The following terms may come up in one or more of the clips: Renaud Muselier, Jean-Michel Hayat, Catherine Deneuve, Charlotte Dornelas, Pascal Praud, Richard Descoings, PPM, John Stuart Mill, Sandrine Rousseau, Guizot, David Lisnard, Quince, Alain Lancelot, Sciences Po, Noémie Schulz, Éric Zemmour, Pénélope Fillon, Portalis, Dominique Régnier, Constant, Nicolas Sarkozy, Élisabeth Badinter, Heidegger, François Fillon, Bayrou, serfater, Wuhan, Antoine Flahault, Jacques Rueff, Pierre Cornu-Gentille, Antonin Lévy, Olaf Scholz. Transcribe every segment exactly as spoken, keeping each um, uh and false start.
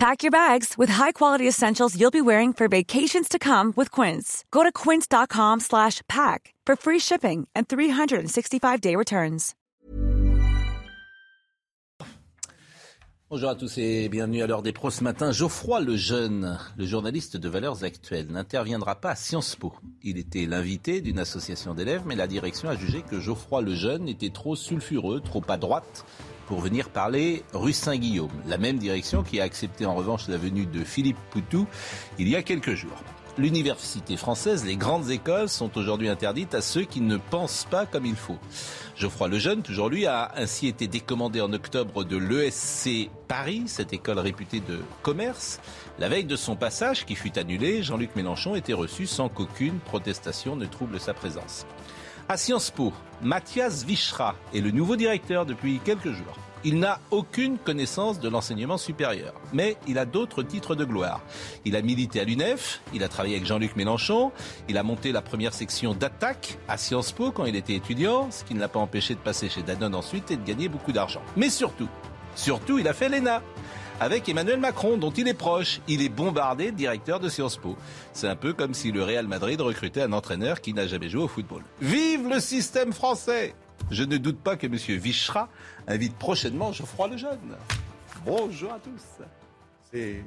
Pack your bags with high-quality essentials you'll be wearing for vacations to come with Quince. Go to quince.com slash pack for free shipping and three sixty-five day returns. Bonjour à tous et bienvenue à l'heure des pros ce matin. Geoffroy Lejeune, le journaliste de Valeurs Actuelles, n'interviendra pas à Sciences Po. Il était l'invité d'une association d'élèves, mais la direction a jugé que Geoffroy Lejeune était trop sulfureux, trop à droite pour venir parler rue Saint-Guillaume. La même direction qui a accepté en revanche la venue de Philippe Poutou il y a quelques jours. L'université française, les grandes écoles sont aujourd'hui interdites à ceux qui ne pensent pas comme il faut. Geoffroy Lejeune, toujours lui, a ainsi été décommandé en octobre de l'E S C Paris, cette école réputée de commerce. La veille de son passage, qui fut annulé, Jean-Luc Mélenchon était reçu sans qu'aucune protestation ne trouble sa présence. À Sciences Po, Mathias Vicherat est le nouveau directeur depuis quelques jours. Il n'a aucune connaissance de l'enseignement supérieur, mais il a d'autres titres de gloire. Il a milité à l'U N E F, il a travaillé avec Jean-Luc Mélenchon, il a monté la première section d'attaque à Sciences Po quand il était étudiant, ce qui ne l'a pas empêché de passer chez Danone ensuite et de gagner beaucoup d'argent. Mais surtout, surtout, il a fait l'E N A avec Emmanuel Macron, dont il est proche. Il est bombardé de directeur de Sciences Po. C'est un peu comme si le Real Madrid recrutait un entraîneur qui n'a jamais joué au football. Vive le système français! Je ne doute pas que M. Vicherat invite prochainement Geoffroy Lejeune. Bonjour à tous. C'est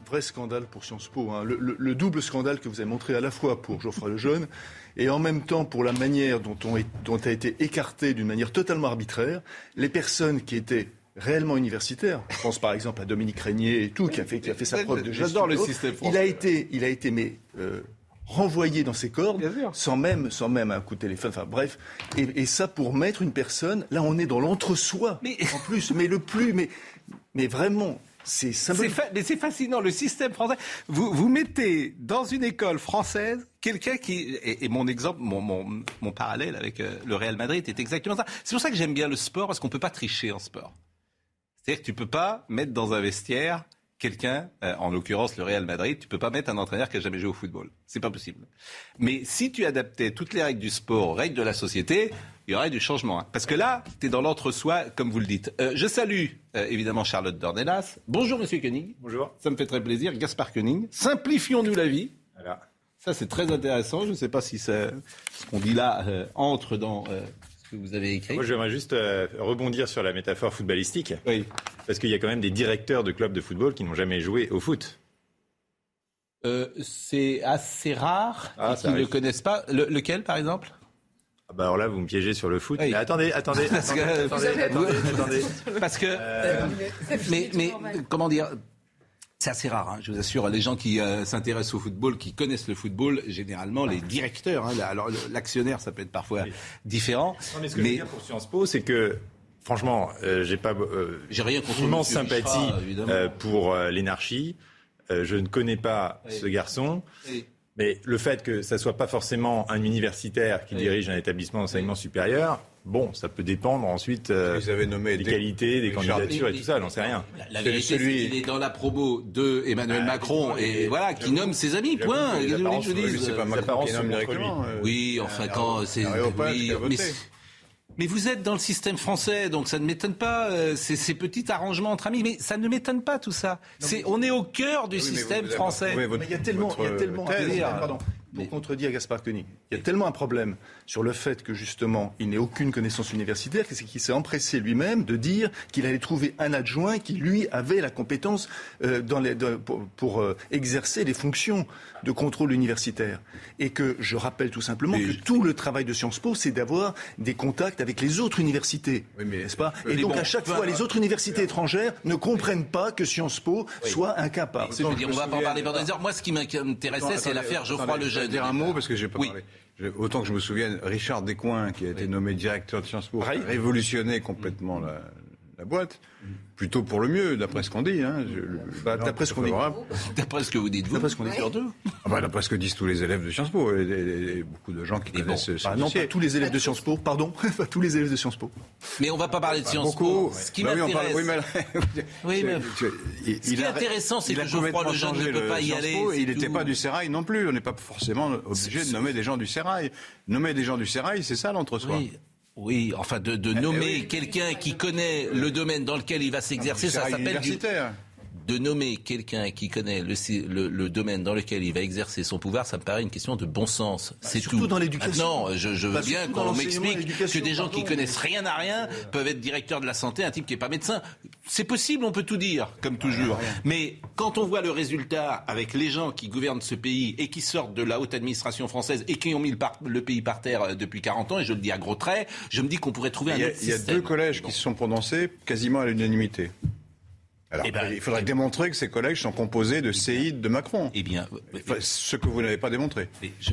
un vrai scandale pour Sciences Po. Hein. Le, le, le double scandale que vous avez montré à la fois pour Geoffroy Lejeune et en même temps pour la manière dont, on est, dont a été écarté d'une manière totalement arbitraire les personnes qui étaient réellement universitaire. Je pense par exemple à Dominique Régnier et tout, qui a fait, qui a fait sa preuve de gestion. J'adore le système français. Il a été, il a été mais... Euh, renvoyé dans ses cordes, sans même, sans même un coup de téléphone, enfin bref, et, et ça pour mettre une personne, là on est dans l'entre-soi, mais... en plus, mais le plus, mais, mais vraiment, c'est symbolique. C'est, fa- mais c'est fascinant, le système français, vous, vous mettez dans une école française quelqu'un qui, et, et mon exemple, mon, mon, mon parallèle avec euh, le Real Madrid est exactement ça, c'est pour ça que j'aime bien le sport, parce qu'on ne peut pas tricher en sport, c'est-à-dire que tu ne peux pas mettre dans un vestiaire... Quelqu'un, euh, en l'occurrence le Real Madrid, tu peux pas mettre un entraîneur qui a jamais joué au football. C'est pas possible. Mais si tu adaptais toutes les règles du sport aux règles de la société, il y aurait du changement. Hein. Parce que là, tu es dans l'entre-soi, comme vous le dites. Euh, je salue euh, évidemment Charlotte Dornelas. Bonjour Monsieur Koenig. Bonjour. Ça me fait très plaisir. Gaspard Koenig. Simplifions-nous la vie. Voilà. Ça c'est très intéressant. Je ne sais pas si ça, ce qu'on dit là euh, entre dans... Euh, que vous avez écrit. Moi, j'aimerais juste euh, rebondir sur la métaphore footballistique. Oui. Parce qu'il y a quand même des directeurs de clubs de football qui n'ont jamais joué au foot. Euh, c'est assez rare ah, qu'ils ne le connaissent pas. Le, lequel, par exemple ? Ah bah alors là, vous me piégez sur le foot. Oui. Mais attendez, attendez, parce attendez, que, attendez, euh, attendez, vous... attendez. Parce que... Euh... Mais, mais comment dire ? C'est assez rare, hein, je vous assure. Les gens qui euh, s'intéressent au football, qui connaissent le football, généralement, les directeurs, hein, la, alors l'actionnaire, ça peut être parfois oui. différent. Non, mais ce que mais... je veux dire pour Sciences Po, c'est que, franchement, euh, j'ai pas euh, j'ai rien contre immense sympathie Vichra, euh, pour euh, l'énarchie. Euh, je ne connais pas oui. ce garçon. Oui. Mais le fait que ça soit pas forcément un universitaire qui oui. dirige un établissement d'enseignement oui. supérieur... Bon, ça peut dépendre ensuite euh, nommé des, des qualités, des candidatures et tout ça, j'en sais rien. La, la vérité, c'est celui... qu'il est dans la promo de Emmanuel ah, Macron et, et voilà, qui nomme ses amis, point. Les apparences, je dis, c'est pas Macron qui nomme directement. Euh, oui, enfin, quand c'est... Mais vous êtes dans le système français, donc ça ne m'étonne pas, euh, ces, ces petits arrangements entre amis, mais ça ne m'étonne pas tout ça. Non, c'est, on est au cœur du oui, système vous, vous français. Votre, mais il y a tellement, votre, il y a tellement thèse, à dire, pardon, mais... pour contredire Gaspard Koenig, il y a tellement un problème sur le fait que justement, il n'ait aucune connaissance universitaire, c'est qu'il s'est empressé lui-même de dire qu'il allait trouver un adjoint qui, lui, avait la compétence euh, dans les, de, pour, pour euh, exercer les fonctions de contrôle universitaire. Et que je rappelle tout simplement mais que je... tout le travail de Sciences Po, c'est d'avoir des contacts avec les autres universités, oui, mais, n'est-ce pas ? Et donc bon, à chaque fois, les autres universités étrangères ne comprennent pas que Sciences Po oui. soit un cas part. Je veux dire, on ne va pas en parler pendant des heures. Moi, ce qui m'intéressait, attends, c'est attendez, l'affaire Geoffroy Lejeune. Je vais dire un mot parce que j'ai pas oui. parlé. Autant que je me souvienne, Richard Descoings, qui a été oui. nommé directeur de Sciences Po, a révolutionné complètement oui. la. la boîte, plutôt pour le mieux, d'après ce qu'on dit. Hein. Je, le, bah, d'après, ce qu'on dit. D'après ce que vous dites, vous. D'après ce qu'on dit oui. sur deux. Ah bah, d'après ce que disent tous les élèves de Sciences Po, et, et, et beaucoup de gens qui et connaissent bon, ce bah, non, pas tous les élèves de Sciences Po, pardon, pas tous les élèves de Sciences Po. Mais on ne va pas parler de Sciences Po. Ce qui est intéressant, c'est que Geoffroy Lejeune ne peut pas y aller. Il n'était pas du Sérail non plus. On n'est pas forcément obligé de nommer des gens du Sérail. Nommer des gens du Sérail, c'est ça l'entre-soi. Oui, enfin, de, de nommer eh oui. quelqu'un qui connaît le domaine dans lequel il va s'exercer, ça s'appelle du... De nommer quelqu'un qui connaît le, le, le domaine dans lequel il va exercer son pouvoir, ça me paraît une question de bon sens. C'est bah, surtout tout. Surtout dans l'éducation. Non, je, je veux bah, bien qu'on m'explique que des gens pardon, qui connaissent mais... rien à rien peuvent être directeurs de la santé, un type qui n'est pas médecin. C'est possible, on peut tout dire, comme toujours. Ah, mais quand on voit le résultat avec les gens qui gouvernent ce pays et qui sortent de la haute administration française et qui ont mis le, par, le pays par terre depuis quarante ans, et je le dis à gros traits, je me dis qu'on pourrait trouver un autre système. Il y a deux collèges bon. qui se sont prononcés quasiment à l'unanimité. Alors, eh ben, il faudrait eh bien, démontrer que ces collèges sont composés de séides de Macron. Eh bien, enfin, ce que vous n'avez pas démontré. Je,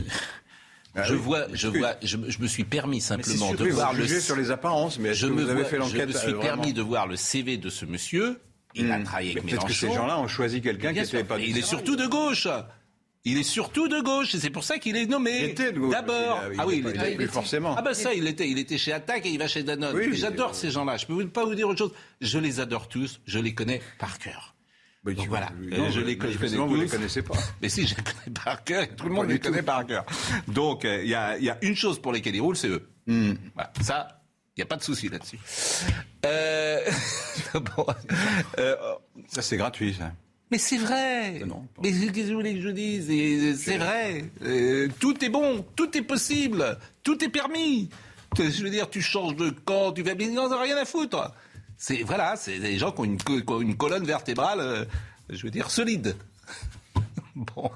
ah je oui, vois, je vois, je, je me suis permis simplement de voir le. Sur les apparences, mais je me vous avez vois, fait l'enquête. Je me suis euh, permis de voir le C V de ce monsieur. Il mmh. a travaillé mais avec Mélenchon. Peut-être que ces gens-là ont choisi quelqu'un qui n'était pas. Il est surtout de gauche. Il est surtout de gauche, et c'est pour ça qu'il est nommé. Il était de gauche. D'abord. Il a, il ah oui, il était. Pas, il plus forcément. Ah ben ça, il était. Il était chez Attac et il va chez Danone. Oui, j'adore ces gens-là. Je peux pas vous dire autre chose. Je les adore tous. Je les connais par cœur. Mais donc voilà. Non, je les connais tous. Vous les connaissez pas. Mais si, je les connais par cœur. Tout le monde les connaît par cœur. Donc, il euh, y, a, y a une chose pour laquelle ils roulent, c'est eux. Mm. Voilà. Ça. Il n'y a pas de souci là-dessus. Euh... bon. euh... Ça, c'est gratuit, ça. Mais c'est vrai. Non, mais qu'est-ce que vous voulez que je dise ? C'est vrai. Euh, tout est bon, tout est possible, tout est permis. Je veux dire, tu changes de camp, tu fais non, t'as rien à foutre. C'est voilà, c'est des gens qui ont une, qui ont une colonne vertébrale, je veux dire solide. Bon,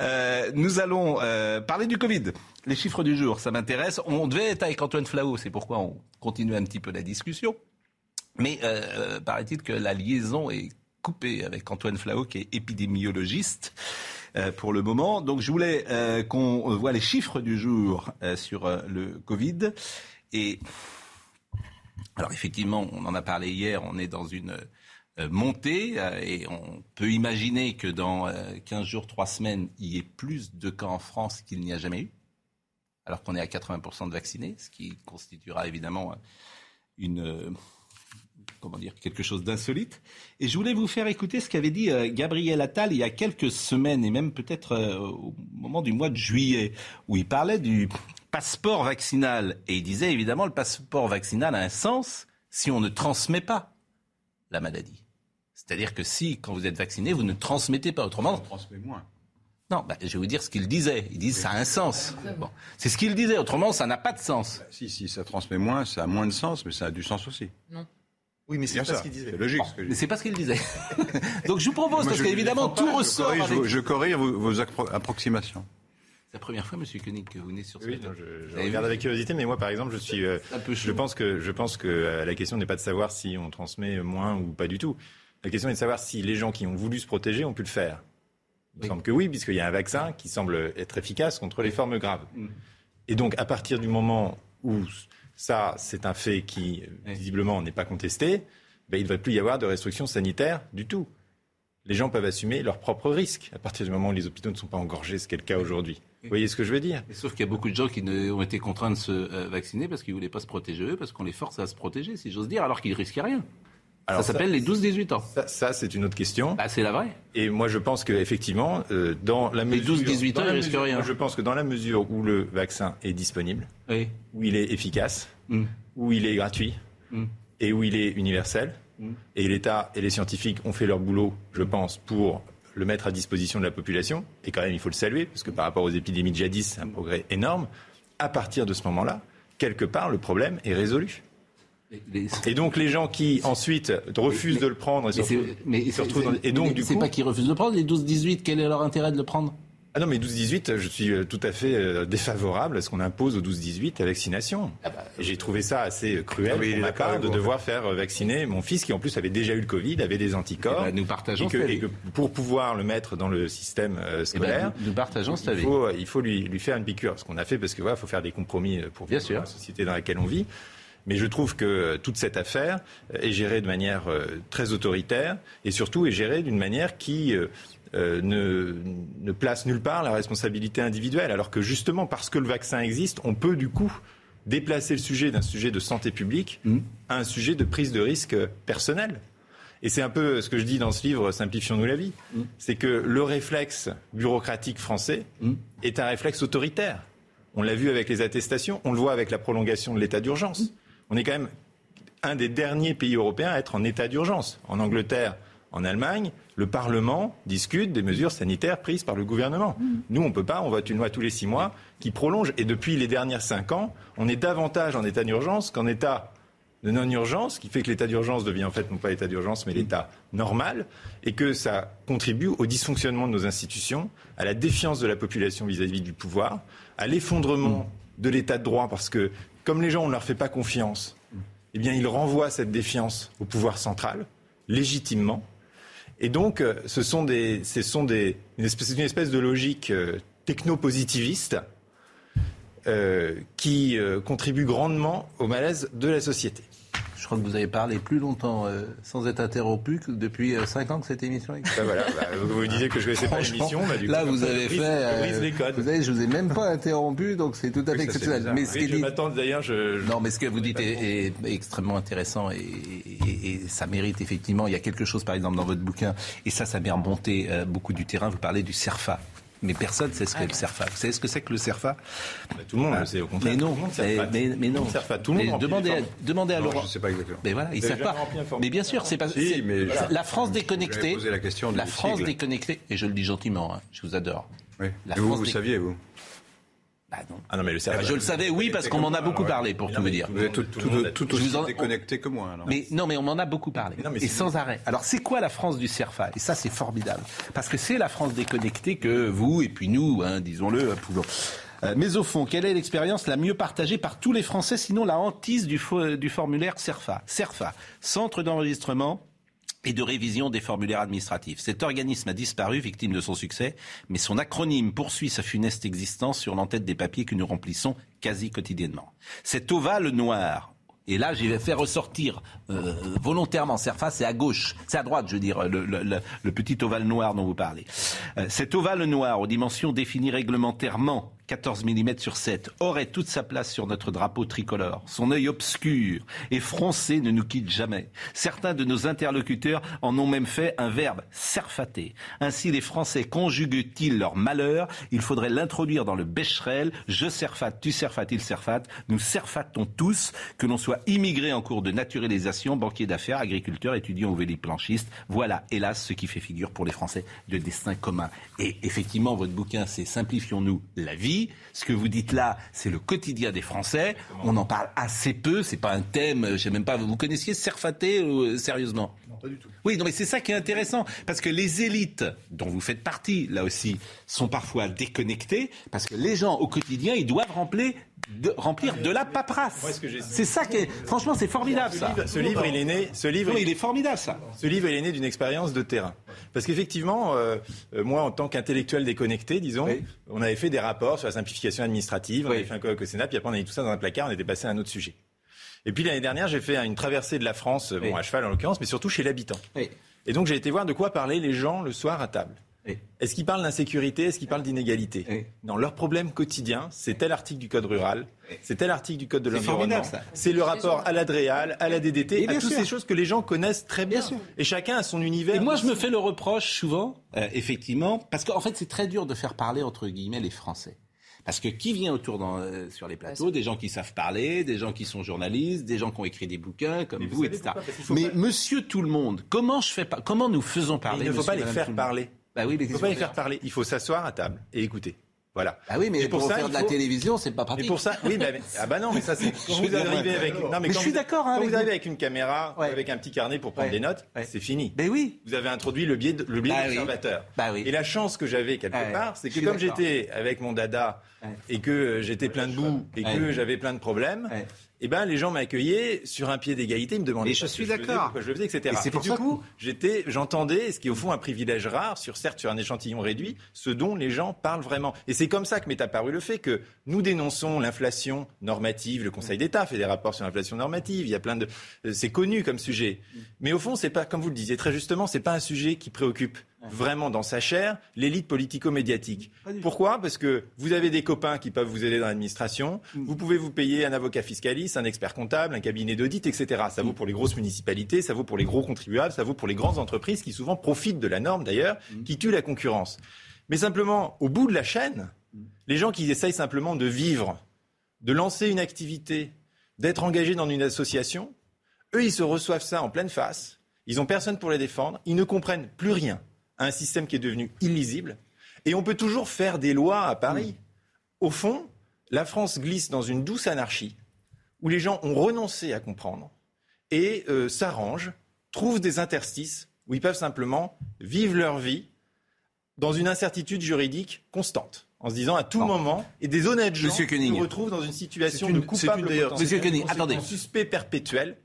euh, nous allons euh, parler du Covid. Les chiffres du jour, ça m'intéresse. On devait être avec Antoine Flahault, c'est pourquoi on continue un petit peu la discussion. Mais euh, paraît-il que la liaison est coupé avec Antoine Flahault, qui est épidémiologiste euh, pour le moment. Donc je voulais euh, qu'on voit les chiffres du jour euh, sur euh, le Covid. Et alors effectivement, on en a parlé hier, on est dans une euh, montée euh, et on peut imaginer que dans euh, quinze jours, trois semaines, il y ait plus de cas en France qu'il n'y a jamais eu, alors qu'on est à quatre-vingts pour cent de vaccinés, ce qui constituera évidemment une... Euh, comment dire, quelque chose d'insolite. Et je voulais vous faire écouter ce qu'avait dit euh, Gabriel Attal il y a quelques semaines, et même peut-être euh, au moment du mois de juillet, où il parlait du passeport vaccinal. Et il disait, évidemment, le passeport vaccinal a un sens si on ne transmet pas la maladie. C'est-à-dire que si, quand vous êtes vacciné, vous ne transmettez pas autrement. On transmet moins. Non, bah, je vais vous dire ce qu'il disait. Il dit ça a un sens. Bon. C'est ce qu'il disait. Autrement, ça n'a pas de sens. Bah, si, si, ça transmet moins, ça a moins de sens, mais ça a du sens aussi. Non. Oui, mais c'est, pas ce, c'est logique, bon, ce mais c'est pas ce qu'il disait. Donc je vous propose, moi, parce qu'évidemment tout ressort... Je corrige, avec... je corrige vos, vos approximations. C'est la première fois, M. Koenig, que vous venez sur ce plateau. Oui, je, je regarde avec curiosité, mais moi, par exemple, je suis... Euh, je, pense que, je pense que la question n'est pas de savoir si on transmet moins ou pas du tout. La question est de savoir si les gens qui ont voulu se protéger ont pu le faire. Il me oui. semble que oui, puisqu'il y a un vaccin qui semble être efficace contre les formes graves. Mm. Et donc, à partir du moment où... Ça, c'est un fait qui, visiblement, n'est pas contesté. Ben, il ne devrait plus y avoir de restrictions sanitaires du tout. Les gens peuvent assumer leurs propres risques à partir du moment où les hôpitaux ne sont pas engorgés, ce qui est le cas aujourd'hui. Vous voyez ce que je veux dire ? Mais sauf qu'il y a beaucoup de gens qui ne, ont été contraints de se euh, vacciner parce qu'ils ne voulaient pas se protéger eux, parce qu'on les force à se protéger, si j'ose dire, alors qu'ils ne risquaient rien. Alors ça, ça s'appelle les douze dix-huit ans. Ça, ça, c'est une autre question. Ah, c'est la vraie. Et moi, je pense qu'effectivement, euh, dans la mesure... Les douze dix-huit ans, ils risquent rien. Je pense que dans la mesure où le vaccin est disponible, oui. où il est efficace, mm. où il est gratuit, mm. et où il est universel, mm. et l'État et les scientifiques ont fait leur boulot, je pense, pour le mettre à disposition de la population, et quand même, il faut le saluer, parce que par rapport aux épidémies de jadis, c'est un progrès énorme. À partir de ce moment-là, quelque part, le problème est résolu. Les... Et donc les gens qui ensuite refusent mais, de le prendre et se retrouvent dans... Et donc, mais, du c'est coup... pas qu'ils refusent de le prendre, les douze dix-huit, quel est leur intérêt de le prendre ? Ah non, mais douze dix-huit, je suis tout à fait défavorable à ce qu'on impose aux douze dix-huit la vaccination. Ah bah, et j'ai trouvé ça assez cruel oui, pour ma part de devoir faire vacciner mon fils qui en plus avait déjà eu le Covid, avait des anticorps. Bah, nous partageons et que, et que pour pouvoir le mettre dans le système scolaire, bah, nous, nous partageons il, il faut, il faut lui, lui faire une piqûre. Ce qu'on a fait parce que voilà, faut faire des compromis pour, pour la société dans laquelle on vit. Mais je trouve que toute cette affaire est gérée de manière très autoritaire et surtout est gérée d'une manière qui euh, ne, ne place nulle part la responsabilité individuelle. Alors que justement, parce que le vaccin existe, on peut du coup déplacer le sujet d'un sujet de santé publique mmh. à un sujet de prise de risque personnelle. Et c'est un peu ce que je dis dans ce livre « Simplifions-nous la vie mmh. ». C'est que le réflexe bureaucratique français mmh. est un réflexe autoritaire. On l'a vu avec les attestations, on le voit avec la prolongation de l'état d'urgence. Mmh. On est quand même un des derniers pays européens à être en état d'urgence. En Angleterre, en Allemagne, le Parlement discute des mesures sanitaires prises par le gouvernement. Mmh. Nous, on ne peut pas, on vote une loi tous les six mois qui prolonge. Et depuis les dernières cinq ans, on est davantage en état d'urgence qu'en état de non-urgence, qui fait que l'état d'urgence devient en fait non pas l'état d'urgence mais l'état normal, et que ça contribue au dysfonctionnement de nos institutions, à la défiance de la population vis-à-vis du pouvoir, à l'effondrement de l'état de droit, parce que comme les gens, on ne leur fait pas confiance, eh bien ils renvoient cette défiance au pouvoir central, légitimement. Et donc ce sont des, ce sont des, une espèce, une espèce de logique euh, techno-positiviste euh, qui euh, contribue grandement au malaise de la société. Je crois que vous avez parlé plus longtemps euh, sans être interrompu que depuis cinq euh, ans que cette émission existe. Ben voilà, bah, vous me disiez que je ne laissais pas l'émission. Bah, du là, coup, vous avez fait. Euh, vous savez, je ne vous ai même pas interrompu, donc c'est tout à fait oui, exceptionnel. Mais ce oui, que je dit... m'attends d'ailleurs. Je, je... Non, mais ce que vous dites est, est extrêmement intéressant et, et, et ça mérite effectivement. Il y a quelque chose, par exemple, dans votre bouquin, et ça, ça vient remonter euh, beaucoup du terrain. Vous parlez du CERFA. Mais personne ne sait ce que ah, le CERFA. Vous savez ce que c'est que le CERFA ? bah, Tout le monde ah, le sait, au contraire. Mais non, mais, mais non. CERFA, tout le monde. Demandez à, demandez à non, Laurent. Je ne sais pas exactement. Mais voilà, il ne sait pas. Mais bien sûr, c'est pas. Si, c'est, mais voilà. La France déconnectée. Posé la question la France sigle. déconnectée. Et je le dis gentiment, hein, je vous adore. Oui. La France vous, vous saviez, vous ? Ah non. Ah non, mais le CERFA. Je le savais, oui, parce qu'on m'en a beaucoup parlé, pour tout vous dire. Vous êtes tout aussi déconnecté que moi. Mais non, mais on m'en a beaucoup parlé. Et sans arrêt. Alors, c'est quoi la France du CERFA ? Et ça, c'est formidable. Parce que c'est la France déconnectée que vous, et puis nous, hein, disons-le, pouvons. Euh, mais au fond, quelle est l'expérience la mieux partagée par tous les Français, sinon la hantise du, fo- du formulaire CERFA ? CERFA, centre d'enregistrement et de révision des formulaires administratifs. Cet organisme a disparu, victime de son succès, mais son acronyme poursuit sa funeste existence sur l'entête des papiers que nous remplissons quasi quotidiennement. Cet ovale noir, et là j'y vais faire ressortir euh, volontairement, CERFA c'est à gauche, c'est à droite je veux dire, le, le, le, le petit ovale noir dont vous parlez. Euh, cet ovale noir aux dimensions définies réglementairement, quatorze millimètres sur sept, aurait toute sa place sur notre drapeau tricolore. Son œil obscur et froncé ne nous quitte jamais. Certains de nos interlocuteurs en ont même fait un verbe serfater. Ainsi, les Français conjuguent-ils leur malheur ? Il faudrait l'introduire dans le Becherel. Je serfate, tu serfates, il serfate. Nous serfatons tous, que l'on soit immigré en cours de naturalisation, banquier d'affaires, agriculteur, étudiant ou véliplanchiste. Voilà, hélas, ce qui fait figure pour les Français de destin commun. Et effectivement, votre bouquin, c'est « Simplifions-nous la vie ». Ce que vous dites là, c'est le quotidien des Français. Exactement. On en parle assez peu. C'est pas un thème. Je sais même pas. Vous connaissiez Serfaté euh, sérieusement ? Non, pas du tout. Oui, non, mais c'est ça qui est intéressant parce que les élites dont vous faites partie là aussi sont parfois déconnectées parce que les gens au quotidien ils doivent remplir. De, remplir ah, de la paperasse. Moi, ce c'est ça qui est. Franchement, c'est formidable ce ça. Livre, ce livre, il est né. Ce livre, non, il est formidable ça. Ce livre, il est né d'une expérience de terrain. Parce qu'effectivement, euh, moi, en tant qu'intellectuel déconnecté, disons, oui. on avait fait des rapports sur la simplification administrative, oui. on avait fait un colloque au Sénat, puis après on a mis tout ça dans un placard, on était passé à un autre sujet. Et puis l'année dernière, j'ai fait une traversée de la France, oui. bon à cheval en l'occurrence, mais surtout chez l'habitant. Oui. Et donc j'ai été voir de quoi parlaient les gens le soir à table. Oui. Est-ce qu'ils parlent d'insécurité ? Est-ce qu'ils parlent d'inégalité ? Oui. Non, leur problème quotidien, c'est tel article du Code rural, c'est tel article du Code de c'est l'environnement, c'est le rapport à l'Adréal, à la D D T, à toutes sûr. ces choses que les gens connaissent très bien. bien Et chacun a son univers. Et moi, je me fais le reproche souvent, euh, effectivement, parce qu'en fait, c'est très dur de faire parler, entre guillemets, les Français. Parce que qui vient autour dans, euh, sur les plateaux ? Des gens qui savent parler, des gens qui sont journalistes, des gens qui ont écrit des bouquins comme vous, vous, et cetera. Mais pas... monsieur tout le monde, comment, je fais par... comment nous faisons parler ? Mais il ne faut pas les faire parler. Bah oui, il ne faut pas les faire parler. Il faut s'asseoir à table et écouter. Voilà. Ah oui, mais et pour, pour ça, faire de faut... la télévision, c'est pas pratique. Et pour ça, oui, bah, mais... ah bah non, mais ça, c'est. Quand je vous arrivez avec, non, mais, mais je suis vous... d'accord. Hein, quand avec vous arrivez avec une caméra, ouais. avec un petit carnet pour prendre ouais. des notes, ouais. c'est fini. Mais oui. Vous avez introduit le biais, de... le biais bah de l'observateur. Oui. Bah oui. Et la chance que j'avais quelque ah part, c'est que comme d'accord. j'étais avec mon dada ouais. et que j'étais ouais. plein de boue ouais. et que ouais. j'avais plein de problèmes. eh ben, les gens m'accueillaient sur un pied d'égalité, ils me demandaient je suis que d'accord. Je faisais, pourquoi je le faisais, et cetera. Et, c'est pour et du ça coup, que... j'étais, j'entendais, ce qui est au fond un privilège rare, sur, certes sur un échantillon réduit, ce dont les gens parlent vraiment. Et c'est comme ça que m'est apparu le fait que nous dénonçons l'inflation normative, le Conseil d'État fait des rapports sur l'inflation normative, il y a plein de... C'est connu comme sujet. Mais au fond, c'est pas, comme vous le disiez très justement, c'est pas un sujet qui préoccupe vraiment dans sa chair l'élite politico-médiatique. Pourquoi ? Parce que vous avez des copains qui peuvent vous aider dans l'administration, vous pouvez vous payer un avocat fiscaliste, un expert comptable, un cabinet d'audit, et cetera. Ça vaut pour les grosses municipalités, ça vaut pour les gros contribuables, ça vaut pour les grandes entreprises qui souvent profitent de la norme d'ailleurs, qui tuent la concurrence. Mais simplement, au bout de la chaîne, les gens qui essayent simplement de vivre, de lancer une activité, d'être engagés dans une association, eux ils se reçoivent ça en pleine face, ils n'ont personne pour les défendre, ils ne comprennent plus rien à un système qui est devenu illisible. Et on peut toujours faire des lois à Paris. Au fond, la France glisse dans une douce anarchie où les gens ont renoncé à comprendre et euh, s'arrangent, trouvent des interstices où ils peuvent simplement vivre leur vie dans une incertitude juridique constante, en se disant à tout non. moment, et des honnêtes gens Monsieur se retrouvent dans une situation une, de coupable potentiel, de suspect perpétuel.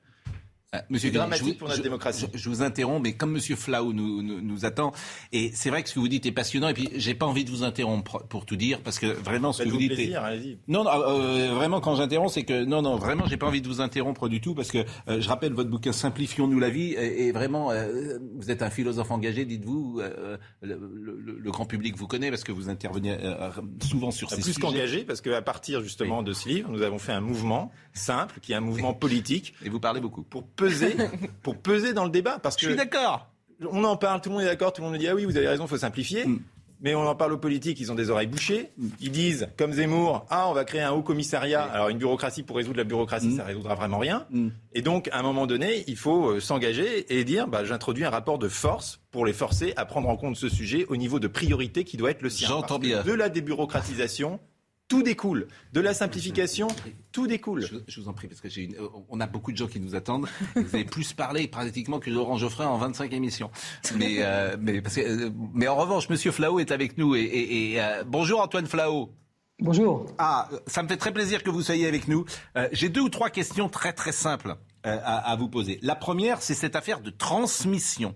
Monsieur c'est dramatique je vous, pour notre je, démocratie. Je, je vous interromps, mais comme Monsieur Flahault nous, nous, nous attend, et c'est vrai que ce que vous dites est passionnant, et puis j'ai pas envie de vous interrompre pour tout dire, parce que vraiment ce que vous dites plaisir, est... allez-y. Non, non, euh, vraiment quand j'interromps, c'est que non, non, vraiment j'ai pas envie de vous interrompre du tout, parce que euh, je rappelle votre bouquin Simplifions-nous la vie, et, et vraiment, euh, vous êtes un philosophe engagé, dites-vous, euh, le, le, le grand public vous connaît, parce que vous intervenez euh, souvent sur c'est ces plus sujets. Plus qu'engagé, parce qu'à partir justement oui. de ce livre, nous avons fait un mouvement simple, qui est un mouvement politique. Et vous parlez beaucoup. Pour peser, pour peser dans le débat. Parce que je suis d'accord. On en parle, tout le monde est d'accord, tout le monde me dit « Ah oui, vous avez raison, il faut simplifier mm. ». Mais on en parle aux politiques, ils ont des oreilles bouchées. Mm. Ils disent, comme Zemmour, « Ah, on va créer un haut commissariat mm. ». Alors une bureaucratie pour résoudre la bureaucratie, mm. ça ne résoudra vraiment rien. Mm. Et donc, à un moment donné, il faut s'engager et dire bah, « J'introduis un rapport de force pour les forcer à prendre en compte ce sujet au niveau de priorité qui doit être le sien. » J'entends bien. De la débureaucratisation... Tout découle. De la simplification, tout découle. Je, je vous en prie, parce que j'ai une, on a beaucoup de gens qui nous attendent. Vous avez plus parlé pratiquement que Laurent Joffrin en vingt-cinq émissions. Mais, euh, mais, parce que, mais en revanche, Monsieur Flahault est avec nous. Et, et, et, euh, bonjour Antoine Flahault. Bonjour. Ah, ça me fait très plaisir que vous soyez avec nous. Euh, j'ai deux ou trois questions très très simples euh, à, à vous poser. La première, c'est cette affaire de transmission.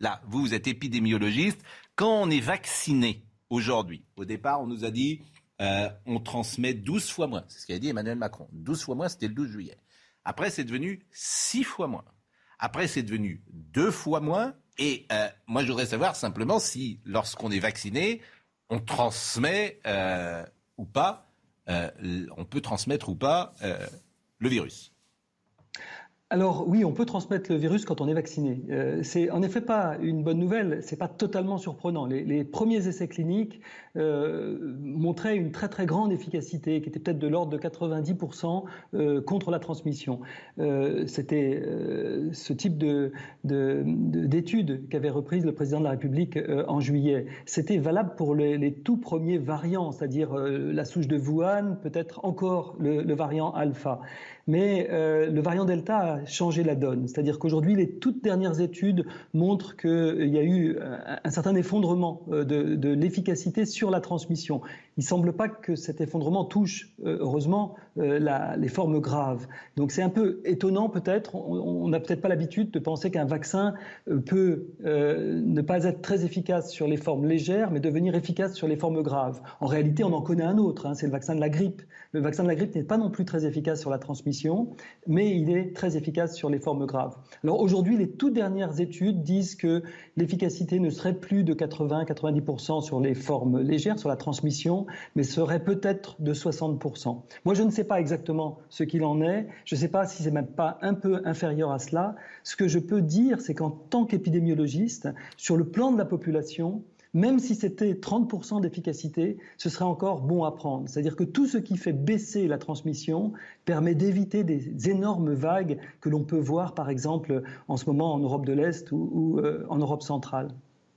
Là, vous, vous êtes épidémiologiste. Quand on est vacciné aujourd'hui, au départ, on nous a dit... Euh, on transmet douze fois moins. C'est ce qu'a dit Emmanuel Macron. douze fois moins, c'était le douze juillet. Après, c'est devenu six fois moins. Après, c'est devenu deux fois moins. Et euh, moi, je voudrais savoir simplement si, lorsqu'on est vacciné, on transmet euh, ou pas, euh, on peut transmettre ou pas euh, le virus. Alors oui, on peut transmettre le virus quand on est vacciné. Euh, c'est en effet pas une bonne nouvelle, c'est pas totalement surprenant. Les, les premiers essais cliniques euh, montraient une très très grande efficacité, qui était peut-être de l'ordre de quatre-vingt-dix pour cent euh, contre la transmission. Euh, c'était euh, ce type de, de, de, d'études qu'avait reprise le président de la République euh, en juillet. C'était valable pour les, les tout premiers variants, c'est-à-dire euh, la souche de Wuhan, peut-être encore le, le variant alpha. Mais euh, le variant delta a changer la donne. C'est-à-dire qu'aujourd'hui, les toutes dernières études montrent qu'il y a eu un certain effondrement de, de l'efficacité sur la transmission. Il ne semble pas que cet effondrement touche, heureusement, la, les formes graves. Donc c'est un peu étonnant peut-être, on n'a peut-être pas l'habitude de penser qu'un vaccin peut euh, ne pas être très efficace sur les formes légères, mais devenir efficace sur les formes graves. En réalité, on en connaît un autre, hein, c'est le vaccin de la grippe. Le vaccin de la grippe n'est pas non plus très efficace sur la transmission, mais il est très efficace sur les formes graves. Alors aujourd'hui, les toutes dernières études disent que l'efficacité ne serait plus de quatre-vingts à quatre-vingt-dix pour cent sur les formes légères, sur la transmission, mais serait peut-être de soixante pour cent. Moi, je ne sais pas exactement ce qu'il en est. Je ne sais pas si c'est même pas un peu inférieur à cela. Ce que je peux dire, c'est qu'en tant qu'épidémiologiste, sur le plan de la population, même si c'était trente pour cent d'efficacité, ce serait encore bon à prendre. C'est-à-dire que tout ce qui fait baisser la transmission permet d'éviter des énormes vagues que l'on peut voir, par exemple, en ce moment en Europe de l'Est ou, ou euh, en Europe centrale.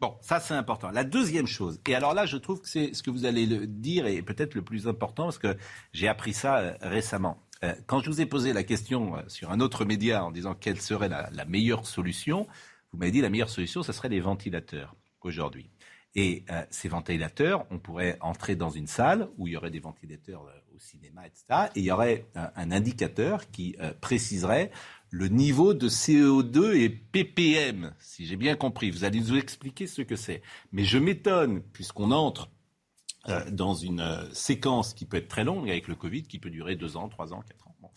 Bon, ça c'est important. La deuxième chose, et alors là je trouve que c'est ce que vous allez le dire est peut-être le plus important parce que j'ai appris ça euh, récemment. Euh, quand je vous ai posé la question euh, sur un autre média en disant quelle serait la, la meilleure solution, vous m'avez dit la meilleure solution, ce serait les ventilateurs aujourd'hui. Et euh, ces ventilateurs, on pourrait entrer dans une salle où il y aurait des ventilateurs euh, au cinéma, et cetera. Et il y aurait euh, un indicateur qui euh, préciserait le niveau de C O deux et P P M, si j'ai bien compris. Vous allez nous expliquer ce que c'est. Mais je m'étonne, puisqu'on entre euh, dans une euh, séquence qui peut être très longue avec le Covid, qui peut durer deux ans, trois ans, quatre ans, bon,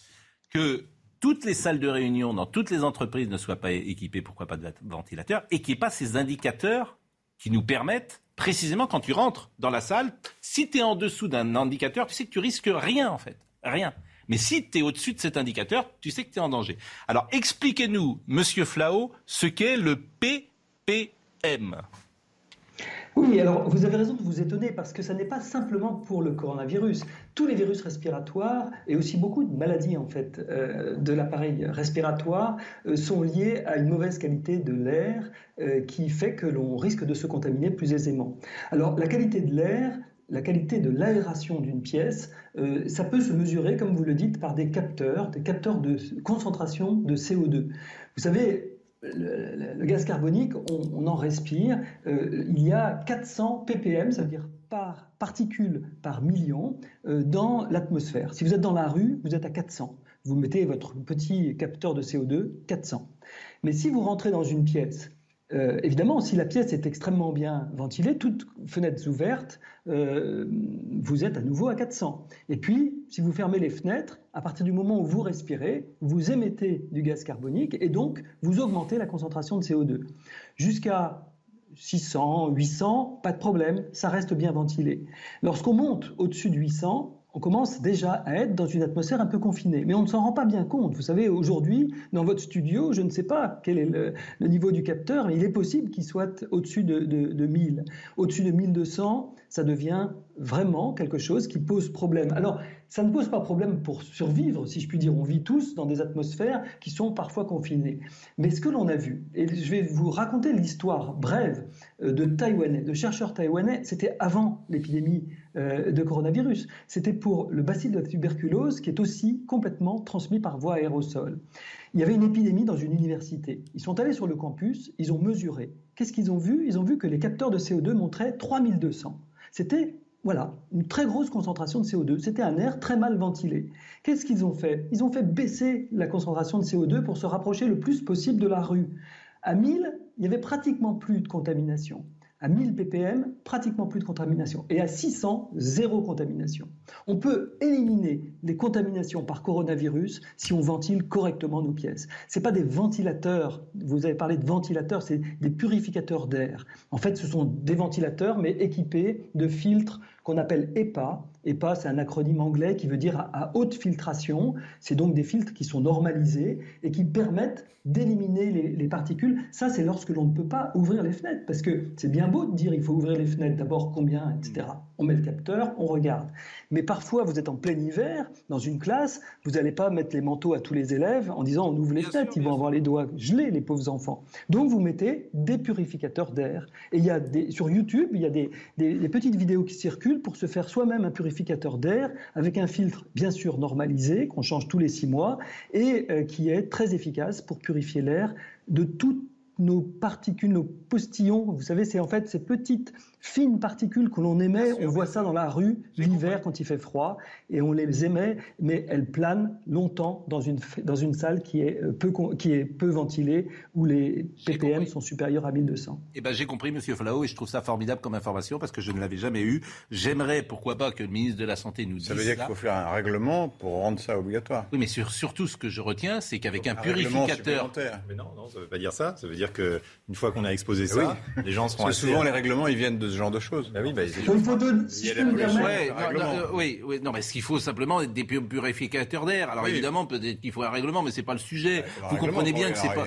que toutes les salles de réunion dans toutes les entreprises ne soient pas équipées, pourquoi pas de ventilateurs, et qu'il n'y ait pas ces indicateurs qui nous permettent, précisément quand tu rentres dans la salle, si tu es en dessous d'un indicateur, tu sais que tu risques rien en fait, rien. Mais si tu es au-dessus de cet indicateur, tu sais que tu es en danger. Alors expliquez-nous, Monsieur Flahault, ce qu'est le P P M. Oui, alors vous avez raison de vous étonner parce que ça n'est pas simplement pour le coronavirus. Tous les virus respiratoires et aussi beaucoup de maladies en fait euh, de l'appareil respiratoire euh, sont liés à une mauvaise qualité de l'air euh, qui fait que l'on risque de se contaminer plus aisément. Alors la qualité de l'air, la qualité de l'aération d'une pièce, euh, ça peut se mesurer, comme vous le dites, par des capteurs, des capteurs de concentration de C O deux. Vous savez, Le, le, le gaz carbonique, on, on en respire, euh, il y a quatre cents P P M, ça veut dire par particule par million, euh, dans l'atmosphère. Si vous êtes dans la rue, vous êtes à quatre cents. Vous mettez votre petit capteur de C O deux, quatre cents. Mais si vous rentrez dans une pièce, euh, évidemment, si la pièce est extrêmement bien ventilée, toutes fenêtres ouvertes, euh, vous êtes à nouveau à quatre cents. Et puis, si vous fermez les fenêtres, à partir du moment où vous respirez, vous émettez du gaz carbonique et donc vous augmentez la concentration de C O deux. Jusqu'à six cents, huit cents, pas de problème, ça reste bien ventilé. Lorsqu'on monte au-dessus de huit cents, on commence déjà à être dans une atmosphère un peu confinée. Mais on ne s'en rend pas bien compte. Vous savez, aujourd'hui, dans votre studio, je ne sais pas quel est le, le niveau du capteur, mais il est possible qu'il soit au-dessus de, de, de mille. Au-dessus de mille deux cents, ça devient vraiment quelque chose qui pose problème. Alors, ça ne pose pas problème pour survivre, si je puis dire. On vit tous dans des atmosphères qui sont parfois confinées. Mais ce que l'on a vu, et je vais vous raconter l'histoire brève de Taïwanais, de chercheurs taïwanais, c'était avant l'épidémie de coronavirus. C'était pour le bacille de la tuberculose qui est aussi complètement transmis par voie aérosol. Il y avait une épidémie dans une université. Ils sont allés sur le campus, ils ont mesuré. Qu'est-ce qu'ils ont vu? Ils ont vu que les capteurs de C O deux montraient trois mille deux cents. C'était, voilà, une très grosse concentration de C O deux. C'était un air très mal ventilé. Qu'est-ce qu'ils ont fait? Ils ont fait baisser la concentration de C O deux pour se rapprocher le plus possible de la rue. À mille, il n'y avait pratiquement plus de contamination. À mille P P M, pratiquement plus de contamination. Et à six cents, zéro contamination. On peut éliminer les contaminations par coronavirus si on ventile correctement nos pièces. Ce n'est pas des ventilateurs, vous avez parlé de ventilateurs, c'est des purificateurs d'air. En fait, ce sont des ventilateurs, mais équipés de filtres qu'on appelle E P A. E P A, c'est un acronyme anglais qui veut dire à haute filtration. C'est donc des filtres qui sont normalisés et qui permettent d'éliminer les, les particules. Ça, c'est lorsque l'on ne peut pas ouvrir les fenêtres. Parce que c'est bien beau de dire il faut ouvrir les fenêtres, d'abord combien, et cetera. On met le capteur, on regarde. Mais parfois, vous êtes en plein hiver, dans une classe, vous n'allez pas mettre les manteaux à tous les élèves en disant on ouvre les fenêtres, ils vont avoir les doigts gelés, les pauvres enfants. Donc, vous mettez des purificateurs d'air. Et il y a des, sur YouTube, il y a des, des, des petites vidéos qui circulent pour se faire soi-même un purificateur d'air avec un filtre bien sûr normalisé qu'on change tous les six mois et euh, qui est très efficace pour purifier l'air de toutes nos particules, nos postillons. Vous savez, c'est en fait ces petites fines particules que l'on émet. On voit ça dans la rue l'hiver quand il fait froid et on les émet, mais elles planent longtemps dans une, dans une salle qui est peu, qui est peu ventilée où les P P M sont supérieurs à mille deux cents. Eh ben, j'ai compris, Monsieur Flahault, et je trouve ça formidable comme information parce que je ne l'avais jamais eu. J'aimerais, pourquoi pas, que le ministre de la Santé nous dise ça. Ça veut dire qu'il faut faire un règlement pour rendre ça obligatoire. Oui, mais sur, surtout ce que je retiens, c'est qu'avec un, un purificateur... Mais non, non, ça ne veut pas dire ça. Ça veut dire que une fois qu'on a exposé ça, oui, les gens seront. Parce que souvent à... les règlements ils viennent de ce genre de choses. Bah oui, bah, ils... Donc, il faut de... si il y a ouais, non, non, euh, oui, oui, non, mais ce qu'il faut simplement être des purificateurs d'air. Alors oui, évidemment peut-être qu'il faut un règlement, mais c'est pas le sujet. Bah, vous comprenez bien que c'est pas.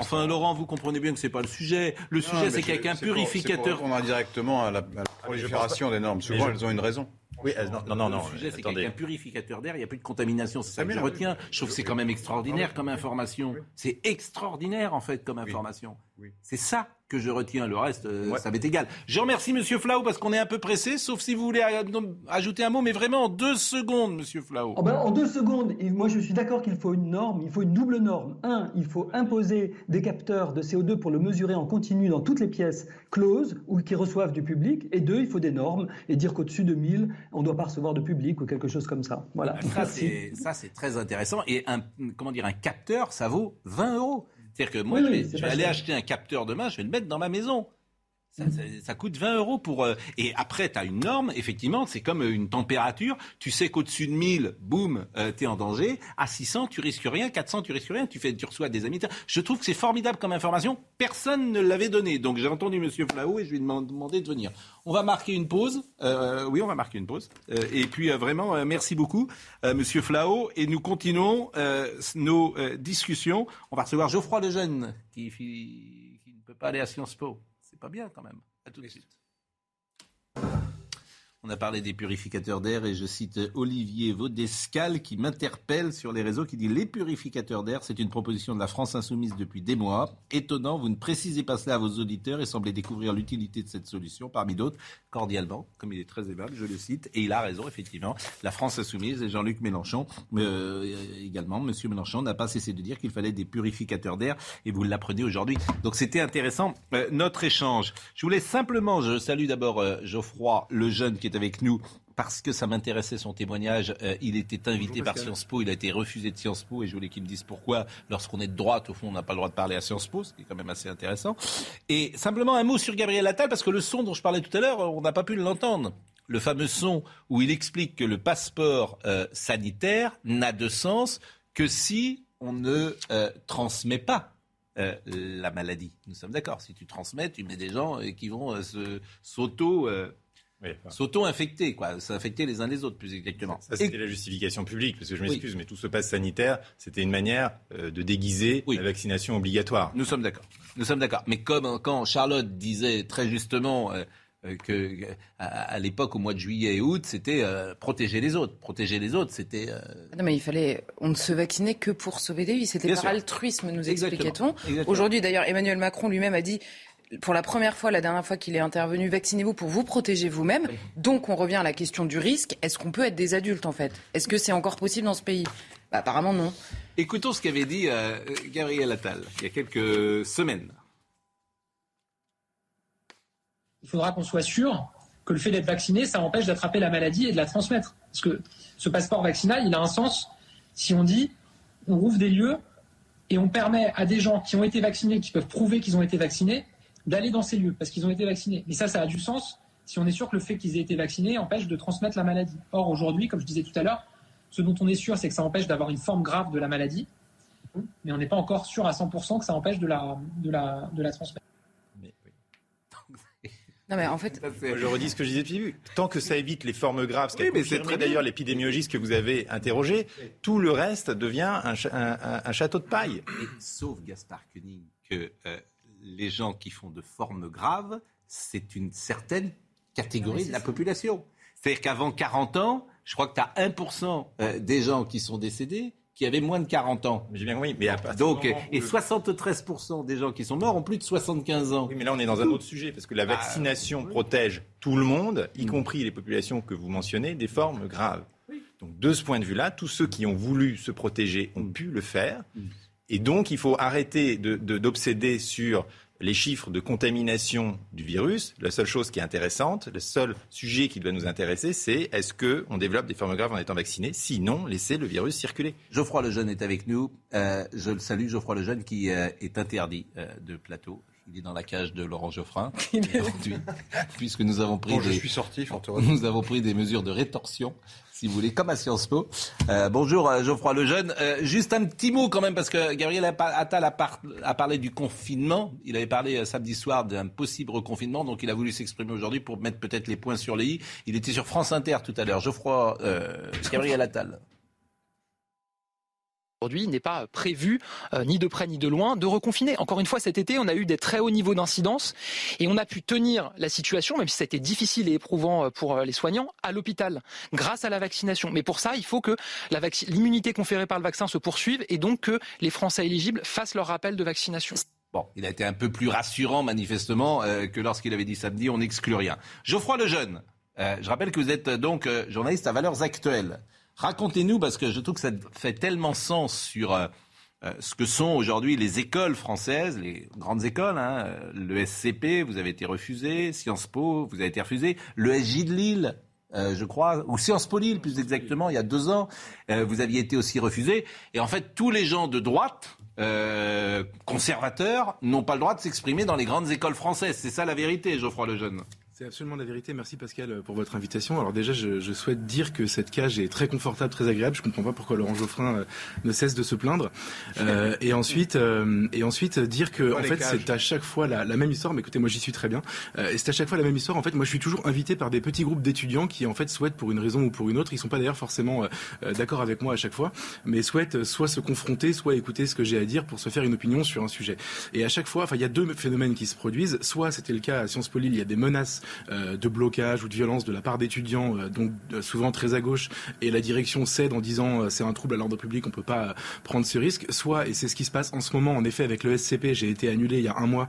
Enfin Laurent, vous comprenez bien que c'est pas le sujet. Le sujet non, c'est qu'avec un purificateur. On a directement à la, à la prolifération ah, des normes. Souvent elles ont une raison. Oui, euh, non, non, non, non. Le sujet, c'est qu'avec un purificateur d'air, il n'y a plus de contamination. C'est ça que je retiens. Je trouve que c'est quand même extraordinaire comme information. C'est extraordinaire, en fait, comme information. Oui. C'est ça que je retiens. Le reste, euh, ouais. ça m'est égal. Je remercie Monsieur Flahault parce qu'on est un peu pressé, sauf si vous voulez ajouter un mot, mais vraiment en deux secondes, Monsieur Flahault. Oh ben, en deux secondes, et moi je suis d'accord qu'il faut une norme, il faut une double norme. Un, il faut imposer des capteurs de C O deux pour le mesurer en continu dans toutes les pièces closes ou qui reçoivent du public. Et deux, il faut des normes et dire qu'au-dessus de mille, on ne doit pas recevoir de public ou quelque chose comme ça. Voilà. Ça, c'est, ça c'est très intéressant. Et un, comment dire, un capteur, ça vaut vingt euros. C'est-à-dire que moi, oui, je vais, je vais aller acheter un capteur demain, je vais le mettre dans ma maison. Ça, mmh. ça, ça coûte vingt euros pour... Euh, et après, tu as une norme, effectivement, c'est comme une température. Tu sais qu'au-dessus de mille, boum, euh, t'es en danger. À six cents, tu risques rien. quatre cents, tu risques rien. Tu, fais, tu reçois des amis. Je trouve que c'est formidable comme information. Personne ne l'avait donnée. Donc, j'ai entendu M. Flahault et je lui ai demandé de venir. On va marquer une pause. Euh, oui, on va marquer une pause. Euh, et puis, euh, vraiment, euh, merci beaucoup, euh, M. Flahault. Et nous continuons euh, nos euh, discussions. On va recevoir Geoffroy Lejeune, qui, qui, qui ne peut pas aller à Sciences Po. Pas bien quand même. À tout de suite. On a parlé des purificateurs d'air et je cite Olivier Vaudescal qui m'interpelle sur les réseaux, qui dit « Les purificateurs d'air, c'est une proposition de la France insoumise depuis des mois. Étonnant, vous ne précisez pas cela à vos auditeurs et semblez découvrir l'utilité de cette solution, parmi d'autres, cordialement, comme il est très aimable, je le cite. » Et il a raison, effectivement. La France insoumise et Jean-Luc Mélenchon euh, également. Monsieur Mélenchon n'a pas cessé de dire qu'il fallait des purificateurs d'air et vous l'apprenez aujourd'hui. Donc c'était intéressant, euh, notre échange. Je voulais simplement, je salue d'abord euh, Geoffroy Lejeune qui est avec nous parce que ça m'intéressait son témoignage. Euh, il était invité Bonjour, par Sciences Po, il a été refusé de Sciences Po et je voulais qu'il me dise pourquoi, lorsqu'on est de droite, au fond, on n'a pas le droit de parler à Sciences Po, ce qui est quand même assez intéressant. Et simplement un mot sur Gabriel Attal, parce que le son dont je parlais tout à l'heure, on n'a pas pu l'entendre. Le fameux son où il explique que le passeport euh, sanitaire n'a de sens que si on ne euh, transmet pas. Euh, la maladie. Nous sommes d'accord. Si tu transmets, tu mets des gens euh, qui vont euh, se, s'auto... Euh, Oui, enfin. S'auto-infecter, quoi. S'infecter les uns les autres, plus exactement. Ça, c'était Et... la justification publique, parce que je m'excuse, oui. mais tout ce passe sanitaire, c'était une manière euh, de déguiser oui. la vaccination obligatoire. Nous sommes d'accord. Nous sommes d'accord. Mais comme quand Charlotte disait très justement... Euh, que à, à l'époque, au mois de juillet et août, c'était euh, protéger les autres. Protéger les autres, c'était... Euh... Non, mais il fallait... On ne se vaccinait que pour sauver des vies. C'était Bien par sûr. altruisme, nous expliquait-on. Aujourd'hui, d'ailleurs, Emmanuel Macron lui-même a dit... Pour la première fois, la dernière fois qu'il est intervenu, vaccinez-vous pour vous protéger vous-même. Donc on revient à la question du risque. Est-ce qu'on peut être des adultes en fait ? Est-ce que c'est encore possible dans ce pays ? Bah, apparemment non. Écoutons ce qu'avait dit euh, Gabriel Attal il y a quelques semaines. Il faudra qu'on soit sûr que le fait d'être vacciné, ça empêche d'attraper la maladie et de la transmettre. Parce que ce passeport vaccinal, il a un sens si on dit on rouvre des lieux et on permet à des gens qui ont été vaccinés, qui peuvent prouver qu'ils ont été vaccinés, d'aller dans ces lieux, parce qu'ils ont été vaccinés. Mais ça, ça a du sens si on est sûr que le fait qu'ils aient été vaccinés empêche de transmettre la maladie. Or, aujourd'hui, comme je disais tout à l'heure, ce dont on est sûr, c'est que ça empêche d'avoir une forme grave de la maladie, mais on n'est pas encore sûr à cent pour cent que ça empêche de la, de la, de la transmettre. Mais, oui. Non mais en fait... Je redis ce que je disais depuis le début. Tant que ça évite les formes graves, ce qu'a oui, confirmé d'ailleurs l'épidémiologiste que vous avez interrogé, tout le reste devient un, ch- un, un, un château de paille. Et, sauf Gaspard Koenig que... Euh, les gens qui font de formes graves, c'est une certaine catégorie oui, de la ça. population. C'est-à-dire qu'avant quarante ans, je crois que tu as un pour cent euh, des gens qui sont décédés qui avaient moins de quarante ans. Mais j'ai bien compris. Mais à Donc, et le... soixante-treize pour cent des gens qui sont morts ont plus de soixante-quinze ans. Oui, mais là, on est dans un autre sujet, parce que la vaccination ah, oui. protège tout le monde, y mmh. compris les populations que vous mentionnez, des formes graves. Oui. Donc, de ce point de vue-là, tous ceux qui ont voulu se protéger ont pu le faire. Mmh. Et donc, il faut arrêter de, de, d'obséder sur les chiffres de contamination du virus. La seule chose qui est intéressante, le seul sujet qui doit nous intéresser, c'est est-ce qu'on développe des formes graves en étant vacciné ? Sinon, laissez le virus circuler. Geoffroy Lejeune est avec nous. Euh, je le salue, Geoffroy Lejeune, qui euh, est interdit euh, de plateau. Il est dans la cage de Laurent Joffrin. Aujourd'hui, puisque nous avons pris bon, des... je suis sorti, nous avons pris des mesures de rétorsion, si vous voulez, comme à Sciences Po. Euh, bonjour Geoffroy Lejeune. Euh, juste un petit mot quand même, parce que Gabriel Attal a, par... a parlé du confinement. Il avait parlé euh, samedi soir d'un possible reconfinement, donc il a voulu s'exprimer aujourd'hui pour mettre peut-être les points sur les i. Il était sur France Inter tout à l'heure. Geoffroy, euh, Gabriel Attal. Aujourd'hui, il n'est pas prévu, euh, ni de près ni de loin, de reconfiner. Encore une fois, cet été, on a eu des très hauts niveaux d'incidence et on a pu tenir la situation, même si ça a été difficile et éprouvant pour les soignants, à l'hôpital, grâce à la vaccination. Mais pour ça, il faut que la vac- l'immunité conférée par le vaccin se poursuive et donc que les Français éligibles fassent leur rappel de vaccination. Bon, il a été un peu plus rassurant, manifestement, euh, que lorsqu'il avait dit samedi, on n'exclut rien. Geoffroy Lejeune, euh, je rappelle que vous êtes euh, donc euh, journaliste à Valeurs Actuelles. Racontez-nous, parce que je trouve que ça fait tellement sens sur euh, euh, ce que sont aujourd'hui les écoles françaises, les grandes écoles, hein, euh, le S C P, vous avez été refusé, Sciences Po, vous avez été refusé, le S J de Lille, euh, je crois, ou Sciences Po Lille, plus exactement, il y a deux ans, euh, vous aviez été aussi refusé. Et en fait, tous les gens de droite... Euh, conservateurs n'ont pas le droit de s'exprimer dans les grandes écoles françaises. C'est ça la vérité, Geoffroy Lejeune. C'est absolument la vérité. Merci Pascal pour votre invitation. Alors déjà, je, je souhaite dire que cette cage est très confortable, très agréable. Je comprends pas pourquoi Laurent Joffrin ne cesse de se plaindre. Euh, et ensuite, euh, et ensuite dire que en fait, c'est à chaque fois la, la même histoire. Mais écoutez, moi j'y suis très bien. Euh, et c'est à chaque fois la même histoire. En fait, moi je suis toujours invité par des petits groupes d'étudiants qui en fait souhaitent, pour une raison ou pour une autre, ils sont pas d'ailleurs forcément euh, d'accord avec moi à chaque fois, mais souhaitent soit se confronter, soit écouter ce que j'ai à dire pour se faire une opinion sur un sujet. Et à chaque fois, enfin, il y a deux phénomènes qui se produisent. Soit c'était le cas à Sciences Po Lille, il y a des menaces de blocage ou de violence de la part d'étudiants, donc souvent très à gauche, et la direction cède en disant c'est un trouble à l'ordre public, on peut pas prendre ce risque. Soit, et c'est ce qui se passe en ce moment en effet avec le S C P, j'ai été annulé il y a un mois,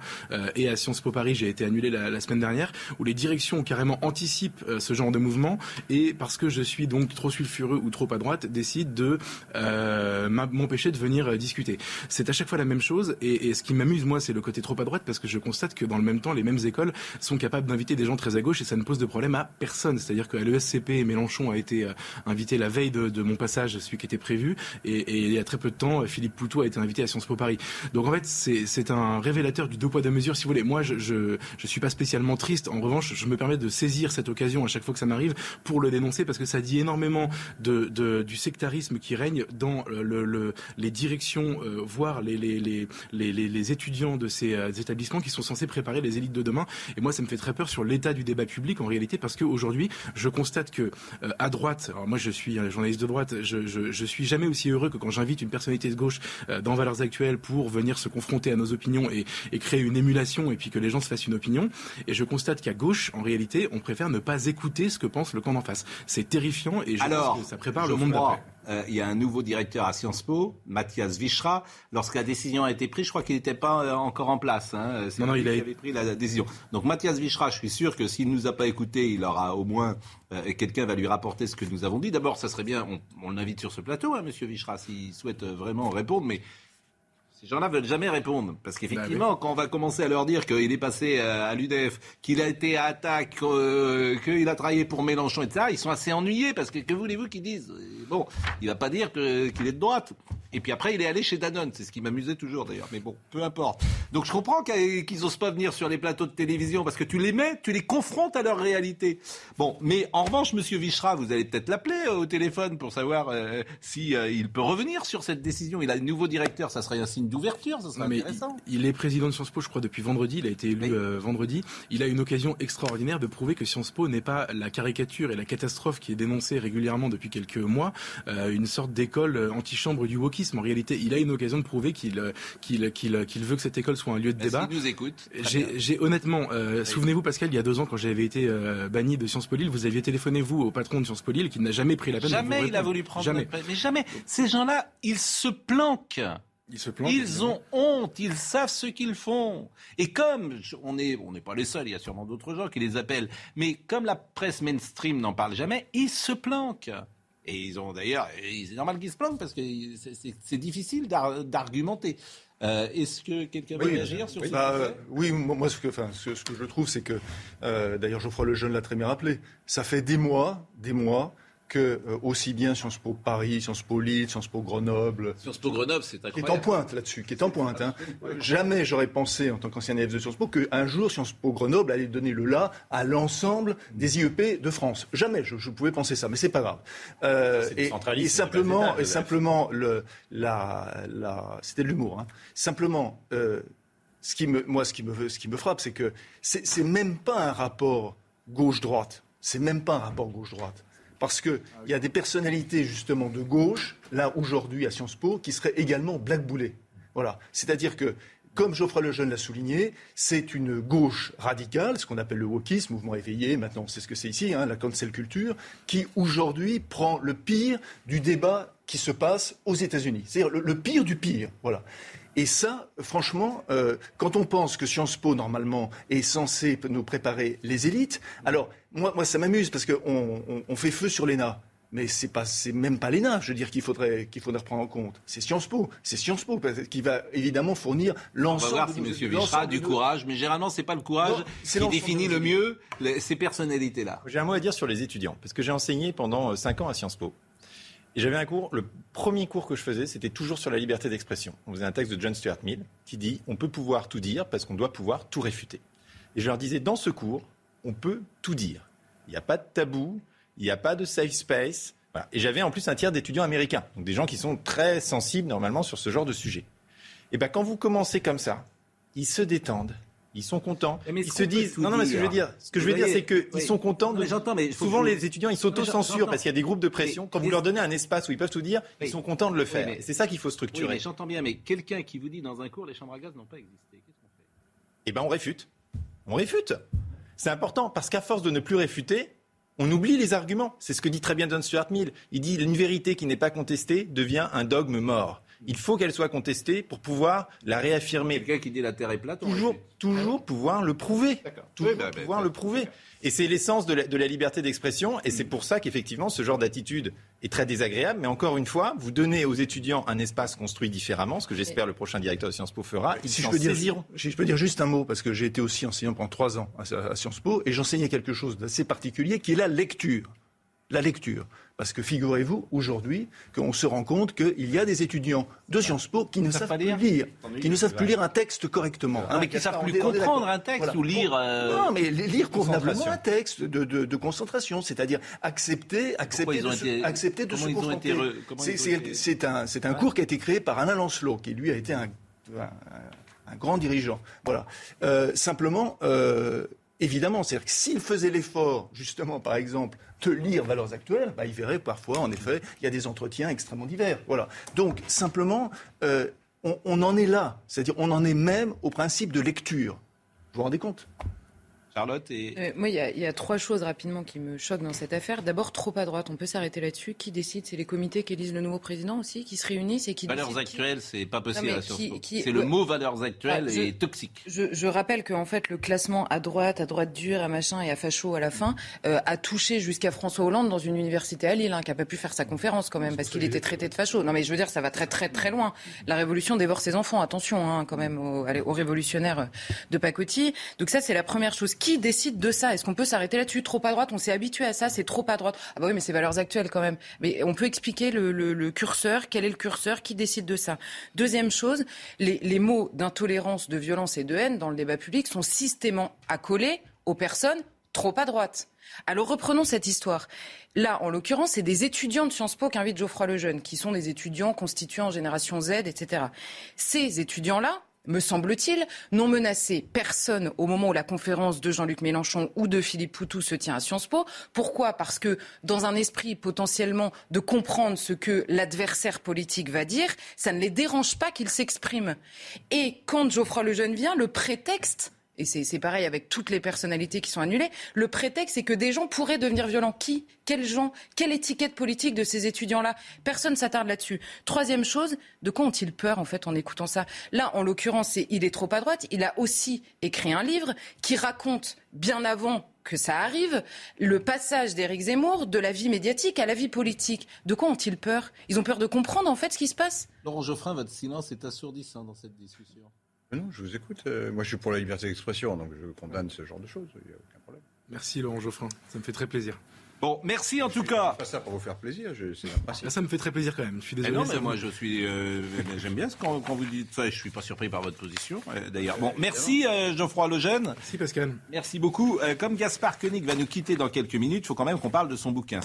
et à Sciences Po Paris j'ai été annulé la, la semaine dernière, où les directions carrément anticipent ce genre de mouvement et parce que je suis donc trop sulfureux ou trop à droite, décident de euh, m'empêcher de venir discuter. C'est à chaque fois la même chose, et, et ce qui m'amuse moi c'est le côté trop à droite, parce que je constate que dans le même temps les mêmes écoles sont capables d'inviter des gens très à gauche et ça ne pose de problème à personne. C'est-à-dire qu'à l'E S C P, Mélenchon a été invité la veille de, de mon passage, celui qui était prévu, et, et il y a très peu de temps, Philippe Poutou a été invité à Sciences Po Paris. Donc en fait, c'est, c'est un révélateur du deux poids deux mesures, si vous voulez. Moi, je, je, je suis pas spécialement triste. En revanche, je me permets de saisir cette occasion à chaque fois que ça m'arrive pour le dénoncer, parce que ça dit énormément de, de, du sectarisme qui règne dans le, le, les directions, euh, voire les, les, les, les, les, les étudiants de ces euh, établissements qui sont censés préparer les élites de demain. Et moi, ça me fait très peur sur l'état du débat public en réalité, parce qu'aujourd'hui je constate que euh, à droite, alors moi je suis un journaliste de droite, je, je, je suis jamais aussi heureux que quand j'invite une personnalité de gauche euh, dans Valeurs Actuelles pour venir se confronter à nos opinions et, et créer une émulation et puis que les gens se fassent une opinion, et je constate qu'à gauche en réalité on préfère ne pas écouter ce que pense le camp d'en face. C'est terrifiant et je alors, pense que ça prépare le monde d'après. Il euh, y a un nouveau directeur à Sciences Po, Mathias Vicherat. Lorsque la décision a été prise, je crois qu'il n'était pas euh, encore en place. Hein. C'est non, non, il a... avait pris la, la décision. Donc Mathias Vicherat, je suis sûr que s'il ne nous a pas écoutés, il aura au moins... Euh, quelqu'un va lui rapporter ce que nous avons dit. D'abord, ça serait bien, on, on l'invite sur ce plateau, hein, monsieur Vicherat, s'il souhaite vraiment répondre, mais... Ces gens-là veulent jamais répondre, parce qu'effectivement, bah, mais... quand on va commencer à leur dire qu'il est passé à l'U D F, qu'il a été à Attaque, euh, qu'il a travaillé pour Mélenchon, et cetera, ils sont assez ennuyés, parce que que voulez-vous qu'ils disent ? Bon, il va pas dire que, qu'il est de droite. Et puis après, il est allé chez Danone, c'est ce qui m'amusait toujours d'ailleurs, mais bon, peu importe. Donc je comprends qu'ils osent pas venir sur les plateaux de télévision, parce que tu les mets, tu les confrontes à leur réalité. Bon, mais en revanche, monsieur Vicherat, vous allez peut-être l'appeler euh, au téléphone pour savoir euh, si euh, il peut revenir sur cette décision. Il a un nouveau directeur, ça serait un signe d'ouverture, ça serait non, mais intéressant. Il, il est président de Sciences Po, je crois, depuis vendredi. Il a été élu oui. euh, vendredi. Il a une occasion extraordinaire de prouver que Sciences Po n'est pas la caricature et la catastrophe qui est dénoncée régulièrement depuis quelques mois, euh, une sorte d'école antichambre du wokisme. En réalité, il a une occasion de prouver qu'il, euh, qu'il, qu'il, qu'il veut que cette école soit un lieu de Merci débat. Il nous écoute. J'ai, j'ai honnêtement, euh, souvenez-vous, Pascal, il y a deux ans, quand j'avais été euh, banni de Sciences Po Lille, vous aviez téléphoné, vous, au patron de Sciences Po Lille, qui n'a jamais pris la peine jamais de vous répondre. Jamais il a voulu prendre la peine. Mais jamais. Ces gens-là, ils se planquent. Ils, se plantent, ils ont honte, ils savent ce qu'ils font. Et comme, on est, on n'est pas les seuls, il y a sûrement d'autres gens qui les appellent, mais comme la presse mainstream n'en parle jamais, ils se planquent. Et ils ont d'ailleurs, c'est normal qu'ils se planquent parce que c'est, c'est, c'est difficile d'ar, d'argumenter. Euh, est-ce que quelqu'un veut oui, réagir sur oui, ce bah, euh, Oui, moi ce que, enfin, ce, ce que je trouve, c'est que, euh, d'ailleurs Geoffroy Lejeune l'a très bien rappelé, ça fait des mois, des mois... que euh, aussi bien Sciences Po Paris, Sciences Po Lille, Sciences Po Grenoble... Sciences Po Grenoble, c'est incroyable. Qui est en pointe là-dessus, qui est en pointe. Hein. Jamais j'aurais pensé, en tant qu'ancien élève de Sciences Po, qu'un jour Sciences Po Grenoble allait donner le là à l'ensemble des I E P de France. Jamais je, je pouvais penser ça, mais c'est pas grave. Euh, et, et simplement, et simplement le, la, la, c'était de l'humour. Hein. Simplement, euh, ce qui me, moi, ce qui me, ce qui me frappe, c'est que c'est, c'est même pas un rapport gauche-droite. C'est même pas un rapport gauche-droite. Parce qu'il y a des personnalités justement de gauche, là aujourd'hui à Sciences Po, qui seraient également blackboulées. Voilà. C'est-à-dire que, comme Geoffroy Lejeune l'a souligné, c'est une gauche radicale, ce qu'on appelle le wokisme, mouvement éveillé, maintenant on sait ce que c'est ici, hein, la cancel culture, qui aujourd'hui prend le pire du débat qui se passe aux États-Unis. C'est-à-dire le, le pire du pire. Voilà. Et ça, franchement, euh, quand on pense que Sciences Po, normalement, est censé nous préparer les élites, alors moi, moi ça m'amuse parce qu'on on, on fait feu sur l'E N A. Mais c'est pas, c'est même pas l'E N A, je veux dire, qu'il faudrait, qu'il faudrait prendre en compte. C'est Sciences Po, c'est Sciences Po qui va évidemment fournir l'ensemble. On va voir si Monsieur Vicherat du courage, mais généralement c'est pas le courage qui définit le mieux ces personnalités-là. J'ai un mot à dire sur les étudiants, parce que j'ai enseigné pendant cinq ans à Sciences Po. Et j'avais un cours, le premier cours que je faisais, c'était toujours sur la liberté d'expression. On faisait un texte de John Stuart Mill qui dit « On peut pouvoir tout dire parce qu'on doit pouvoir tout réfuter ». Et je leur disais, dans ce cours, on peut tout dire. Il n'y a pas de tabou, il n'y a pas de safe space. Voilà. Et j'avais en plus un tiers d'étudiants américains, donc des gens qui sont très sensibles normalement sur ce genre de sujet. Et bien quand vous commencez comme ça, ils se détendent. Ils sont contents. Mais ils se disent. Non, non, mais ce que je veux dire, ce que je veux dire, c'est qu'ils oui. sont contents. De... Mais j'entends, mais souvent, que... les étudiants, ils s'auto-censurent parce qu'il y a des groupes de pression. Mais, Quand mais... vous leur donnez un espace où ils peuvent tout dire, oui. ils sont contents de le faire. Oui, mais... C'est ça qu'il faut structurer. Oui, mais j'entends bien, mais quelqu'un qui vous dit dans un cours, les chambres à gaz n'ont pas existé, qu'est-ce qu'on fait ? Eh bien, on réfute. On réfute. C'est important parce qu'à force de ne plus réfuter, on oublie les arguments. C'est ce que dit très bien John Stuart Mill. Il dit une vérité qui n'est pas contestée devient un dogme mort. Il faut qu'elle soit contestée pour pouvoir la réaffirmer. Quelqu'un qui dit la Terre est plate, on toujours, toujours pouvoir le prouver. Toujours oui, bah, bah, pouvoir bah, le prouver. D'accord. Et c'est l'essence de la, de la liberté d'expression. Et mmh. c'est pour ça qu'effectivement, ce genre d'attitude est très désagréable. Mais encore une fois, vous donnez aux étudiants un espace construit différemment, ce que j'espère oui. le prochain directeur de Sciences Po fera. Ils si, s'en je peux saisiront. Dire, si je peux dire juste un mot, parce que j'ai été aussi enseignant pendant trois ans à, à Sciences Po, et j'enseignais quelque chose d'assez particulier, qui est la lecture. La lecture. Parce que figurez-vous, aujourd'hui, qu'on se rend compte qu'il y a des étudiants de Sciences Po qui ne savent plus lire, lire qui ne savent plus lire un texte correctement. Ah, hein, mais qui ne savent plus comprendre un texte voilà. ou lire... Euh... Non, mais lire convenablement un texte de, de, de concentration, c'est-à-dire accepter, accepter de, se, été... accepter de se concentrer. Re... C'est, c'est, c'est un, c'est un ouais. cours qui a été créé par Alain Lancelot, qui lui a été un, un, un grand dirigeant. Voilà. Euh, simplement... Euh, Évidemment, c'est-à-dire que s'il faisait l'effort, justement, par exemple, de lire Valeurs Actuelles, bah, il verrait parfois, en effet, il y a des entretiens extrêmement divers. Voilà. Donc, simplement, euh, on, on en est là. C'est-à-dire, on en est même au principe de lecture. Vous vous rendez compte ? Charlotte et... euh, Moi, il y, y a trois choses rapidement qui me choquent dans cette affaire. D'abord, trop à droite. On peut s'arrêter là-dessus. Qui décide ? C'est les comités qui élisent le nouveau président aussi, qui se réunissent et qui valeurs décident... Valeurs actuelles, qui... c'est pas possible. Non, qui, qui... C'est le mot valeurs actuelles ah, je, est toxique. Je, je rappelle qu'en fait, le classement à droite, à droite dure, à machin et à facho à la fin, euh, a touché jusqu'à François Hollande dans une université à Lille, hein, qui n'a pas pu faire sa conférence quand même, parce qu'il était traité de facho. Non mais je veux dire, ça va très très très loin. La révolution dévore ses enfants. Attention hein, quand même aux, aux révolutionnaires de pacotille. Donc ça, c'est la première chose. Qui décide de ça ? Est-ce qu'on peut s'arrêter là-dessus ? Trop à droite, on s'est habitué à ça, c'est trop à droite. Ah bah oui, mais c'est Valeurs Actuelles quand même. Mais on peut expliquer le, le, le curseur, quel est le curseur, qui décide de ça ? Deuxième chose, les, les mots d'intolérance, de violence et de haine dans le débat public sont systématiquement accolés aux personnes trop à droite. Alors reprenons cette histoire. Là, en l'occurrence, c'est des étudiants de Sciences Po qu'invite Geoffroy Lejeune, qui sont des étudiants constitués en génération Z, et cetera. Ces étudiants-là, me semble-t-il, n'ont menacé personne au moment où la conférence de Jean-Luc Mélenchon ou de Philippe Poutou se tient à Sciences Po. Pourquoi ? Parce que dans un esprit potentiellement de comprendre ce que l'adversaire politique va dire, ça ne les dérange pas qu'ils s'expriment. Et quand Geoffroy Lejeune vient, le prétexte, et c'est, c'est pareil avec toutes les personnalités qui sont annulées, le prétexte c'est que des gens pourraient devenir violents. Qui ? Quels gens ? Quelle étiquette politique de ces étudiants-là ? Personne ne s'attarde là-dessus. Troisième chose, de quoi ont-ils peur en fait en écoutant ça ? Là, en l'occurrence, c'est il est trop à droite. Il a aussi écrit un livre qui raconte, bien avant que ça arrive, le passage d'Éric Zemmour de la vie médiatique à la vie politique. De quoi ont-ils peur ? Ils ont peur de comprendre en fait ce qui se passe ? Laurent Joffrin, votre silence est assourdissant dans cette discussion. Non, je vous écoute. Euh, moi, je suis pour la liberté d'expression, donc je condamne ce genre de choses. Il n'y a aucun problème. Merci, Laurent Joffrin. Ça me fait très plaisir. Bon, merci en je tout suis, cas. Je fais pas ça pour vous faire plaisir. Je, c'est là, ça me fait très plaisir quand même. Je suis désolé. Eh non, mais ça moi, vous... je suis. Euh, j'aime bien ce quand, quand vous dites ça. Je suis pas surpris par votre position, euh, d'ailleurs. Bon, merci euh, Geoffroy Lejeune. Merci Pascal. Merci beaucoup. Euh, comme Gaspard Koenig va nous quitter dans quelques minutes, il faut quand même qu'on parle de son bouquin.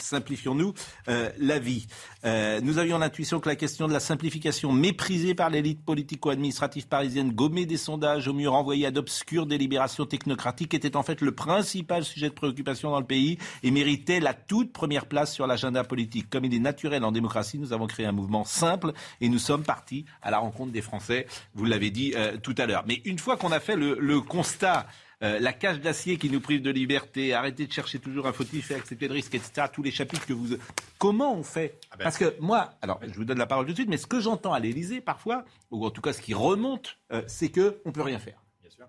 Simplifions-nous euh, la vie. Euh, nous avions l'intuition que la question de la simplification, méprisée par l'élite politico-administrative parisienne, gommée des sondages, au mieux renvoyée à d'obscures délibérations technocratiques, était en fait le principal sujet de préoccupation dans le pays. Et méritait la toute première place sur l'agenda politique. Comme il est naturel en démocratie, nous avons créé un mouvement simple et nous sommes partis à la rencontre des Français, vous l'avez dit euh, tout à l'heure. Mais une fois qu'on a fait le, le constat euh, la cage d'acier qui nous prive de liberté, arrêter de chercher toujours un fautif et accepter le risque, et cetera. Tous les chapitres que vous... Comment on fait ? Parce que moi, alors je vous donne la parole tout de suite, mais ce que j'entends à l'Élysée parfois, ou en tout cas ce qui remonte, euh, c'est qu'on ne peut rien faire.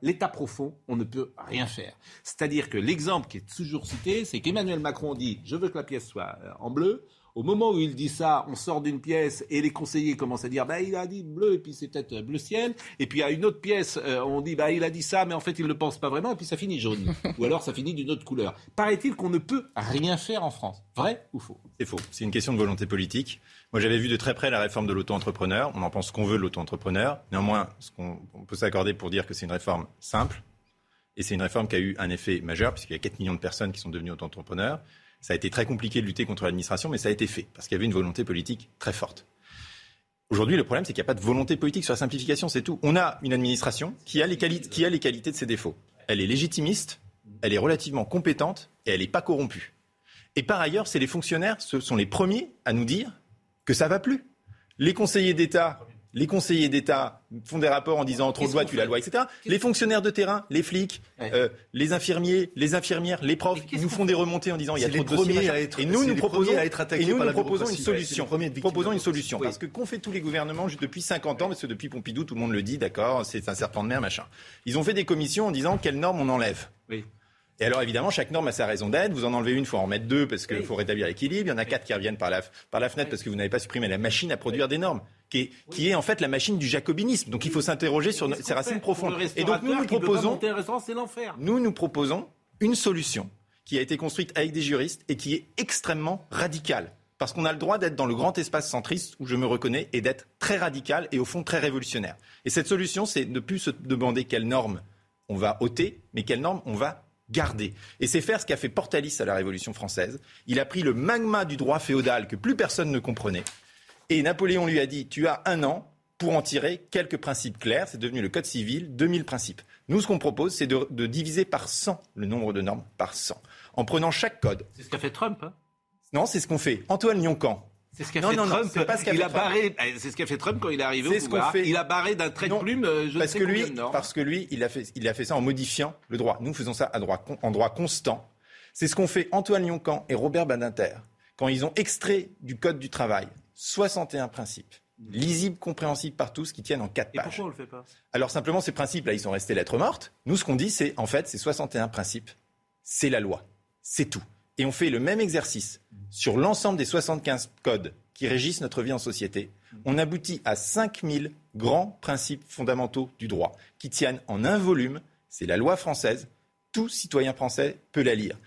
L'état profond, on ne peut rien faire. C'est-à-dire que l'exemple qui est toujours cité, c'est qu'Emmanuel Macron dit « je veux que la pièce soit en bleu ». Au moment où il dit ça, on sort d'une pièce et les conseillers commencent à dire bah, « il a dit bleu et puis c'est peut-être bleu ciel ». Et puis à une autre pièce, on dit bah, « il a dit ça mais en fait il ne le pense pas vraiment » et puis ça finit jaune. Ou alors ça finit d'une autre couleur. Paraît-il qu'on ne peut rien faire en France. Vrai ou faux ? C'est faux. C'est une question de volonté politique. Moi, j'avais vu de très près la réforme de l'auto-entrepreneur. On en pense qu'on veut de l'auto-entrepreneur. Néanmoins, ce qu'on, on peut s'accorder pour dire que c'est une réforme simple. Et c'est une réforme qui a eu un effet majeur, puisqu'il y a quatre millions de personnes qui sont devenues auto-entrepreneurs. Ça a été très compliqué de lutter contre l'administration, mais ça a été fait, parce qu'il y avait une volonté politique très forte. Aujourd'hui, le problème, c'est qu'il n'y a pas de volonté politique sur la simplification, c'est tout. On a une administration qui a les, quali- qui a les qualités de ses défauts. Elle est légitimiste, elle est relativement compétente et elle n'est pas corrompue. Et par ailleurs, c'est les fonctionnaires, ce sont les premiers à nous dire que ça ne va plus. Les conseillers d'État, les conseillers d'État font des rapports en disant trop de loi, tu la loi, et cetera. Les fonctionnaires de terrain, les flics, ouais. euh, les infirmiers, les infirmières, les profs, ils nous font des remontées en disant il y a trop de dossiers. Être, et nous nous proposons, à être et nous, nous proposons une solution. Ouais, proposons une solution oui. Parce que qu'ont fait tous les gouvernements depuis cinquante ans, parce que depuis Pompidou, tout le monde le dit, d'accord, c'est un serpent de mer, machin. Ils ont fait des commissions en disant quelles normes on enlève. Oui. Et alors évidemment, chaque norme a sa raison d'être. Vous en enlevez une, il faut en remettre deux parce qu'il oui. faut rétablir l'équilibre. Il y en a oui. quatre qui reviennent par la, par la fenêtre oui. parce que vous n'avez pas supprimé la machine à produire oui. des normes, qui est, oui. qui est en fait la machine du jacobinisme. Donc oui. il faut s'interroger et sur ses racines profondes. Et donc nous nous proposons, c'est l'enfer. nous nous proposons une solution qui a été construite avec des juristes et qui est extrêmement radicale. Parce qu'on a le droit d'être dans le grand espace centriste où je me reconnais et d'être très radical et au fond très révolutionnaire. Et cette solution, c'est de ne plus se demander quelles normes on va ôter, mais quelles normes on va garder. Et c'est faire ce qu'a fait Portalis à la Révolution française. Il a pris le magma du droit féodal que plus personne ne comprenait. Et Napoléon lui a dit, tu as un an pour en tirer quelques principes clairs. C'est devenu le Code civil, deux mille principes. Nous, ce qu'on propose, c'est de, de diviser par cent le nombre de normes, par cent. En prenant chaque code. C'est ce qu'a fait Trump, hein ? Non, c'est ce qu'on fait. Antoine Lyon-Camp. C'est ce qu'a non, fait non, Trump. Non, c'est pas ce qu'a il fait a barré, Trump. C'est ce qu'a fait Trump quand il est arrivé c'est au pouvoir. Il a barré d'un trait non, de plume, je ne sais que lui, combien, non. Parce que lui, il a, fait, il a fait ça en modifiant le droit. Nous faisons ça à droit, en droit constant. C'est ce qu'ont fait Antoine Lyon-Camp et Robert Badinter quand ils ont extrait du Code du travail soixante et un principes, lisibles, compréhensibles par tous, qui tiennent en quatre pages. Et pourquoi on ne le fait pas ? Alors simplement, ces principes-là, ils sont restés lettres mortes. Nous, ce qu'on dit, c'est en fait, ces soixante et un principes, c'est la loi. C'est tout. Et on fait le même exercice sur l'ensemble des soixante-quinze codes qui régissent notre vie en société. On aboutit à cinq mille grands principes fondamentaux du droit qui tiennent en un volume. C'est la loi française. Tout citoyen français peut la lire.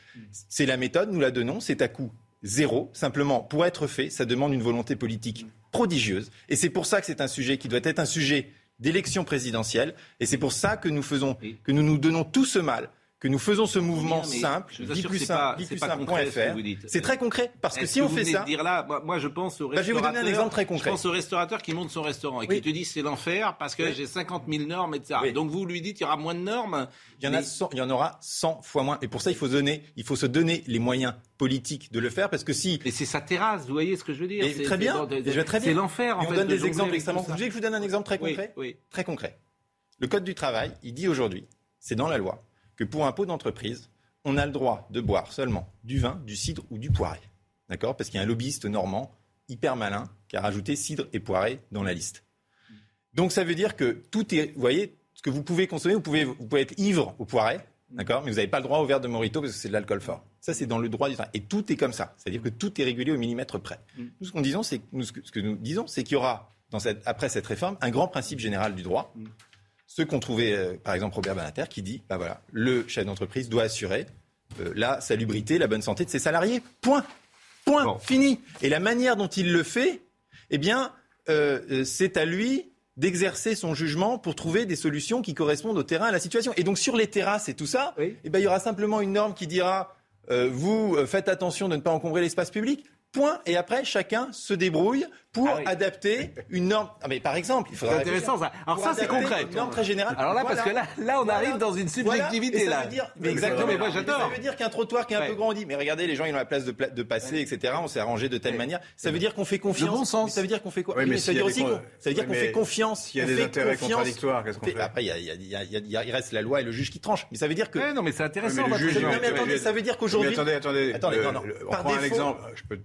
C'est la méthode, nous la donnons, c'est à coût zéro. Simplement, pour être fait, ça demande une volonté politique prodigieuse. Et c'est pour ça que c'est un sujet qui doit être un sujet d'élection présidentielle. Et c'est pour ça que nous faisons, que nous nous donnons tout ce mal. Que nous faisons ce mouvement bien, simple, dix plus simple point f r. C'est très concret, parce que si on fait ça... Dire là, moi, moi je pense au restaurateur, bah, je vais donner un exemple très concret. Je pense au restaurateur qui monte son restaurant et oui. qui te dit c'est l'enfer parce que oui. j'ai cinquante mille normes, et cetera. Oui. Donc vous lui dites il y aura moins de normes. Il y, mais... en a cent, il y en aura cent fois moins. Et pour ça, il faut, donner, il faut se donner les moyens politiques de le faire, parce que si... Et c'est sa terrasse, vous voyez ce que je veux dire. C'est, très, c'est, bien. Dans, de, de, je très bien, c'est l'enfer. En fait, on donne de des exemples extrêmement... Vous voulez que je vous donne un exemple très concret ? Très concret. Le Code du travail, il dit aujourd'hui, c'est dans la loi, que pour impôt d'entreprise, on a le droit de boire seulement du vin, du cidre ou du poiré. D'accord ? Parce qu'il y a un lobbyiste normand hyper malin qui a rajouté cidre et poiré dans la liste. Donc ça veut dire que tout est... Vous voyez, ce que vous pouvez consommer, vous pouvez, vous pouvez être ivre au poiré, d'accord ? Mais vous n'avez pas le droit au verre de Morito parce que c'est de l'alcool fort. Ça, c'est dans le droit du travail. Et tout est comme ça. C'est-à-dire que tout est régulé au millimètre près. Nous, ce, qu'on disons, c'est, nous, ce que nous disons, c'est qu'il y aura, dans cette, après cette réforme, un grand principe général du droit. Ceux qu'ont trouvé, euh, par exemple, Robert Badinter, qui dit, bah voilà, le chef d'entreprise doit assurer euh, la salubrité, la bonne santé de ses salariés. Point. Point. Bon. Fini. Et la manière dont il le fait, eh bien, euh, c'est à lui d'exercer son jugement pour trouver des solutions qui correspondent au terrain, à la situation. Et donc, sur les terrasses et tout ça, oui. eh ben, il y aura simplement une norme qui dira, euh, vous euh, faites attention de ne pas encombrer l'espace public. Point. Et après, chacun se débrouille pour ah oui. adapter une norme. Ah mais par exemple, il faudrait. C'est intéressant ça. Alors ça c'est concret. Une norme très générale. Alors là voilà. parce que là, là on voilà. arrive dans une subjectivité voilà. là. Ça veut dire, mais exactement. Mais moi j'adore. Ça veut dire qu'un trottoir qui est un ouais. peu grand, on dit mais regardez les gens ils ont la place de, pla- de passer ouais. et cetera. On s'est arrangé de telle ouais. manière. Ça veut dire qu'on fait confiance. Le bon sens. Mais ça veut dire qu'on fait quoi ouais, mais mais si ça veut dire aussi. Quoi... Ça veut dire ouais, qu'on fait confiance. Il y a des intérêts contradictoires. Qu'est-ce qu'on fait ? Après il reste la loi et le juge qui tranche. Mais ça veut dire que. Non mais c'est intéressant. Mais attendez, ça veut dire qu'aujourd'hui. Attendez, attendez. Attendez, non non. Par défaut,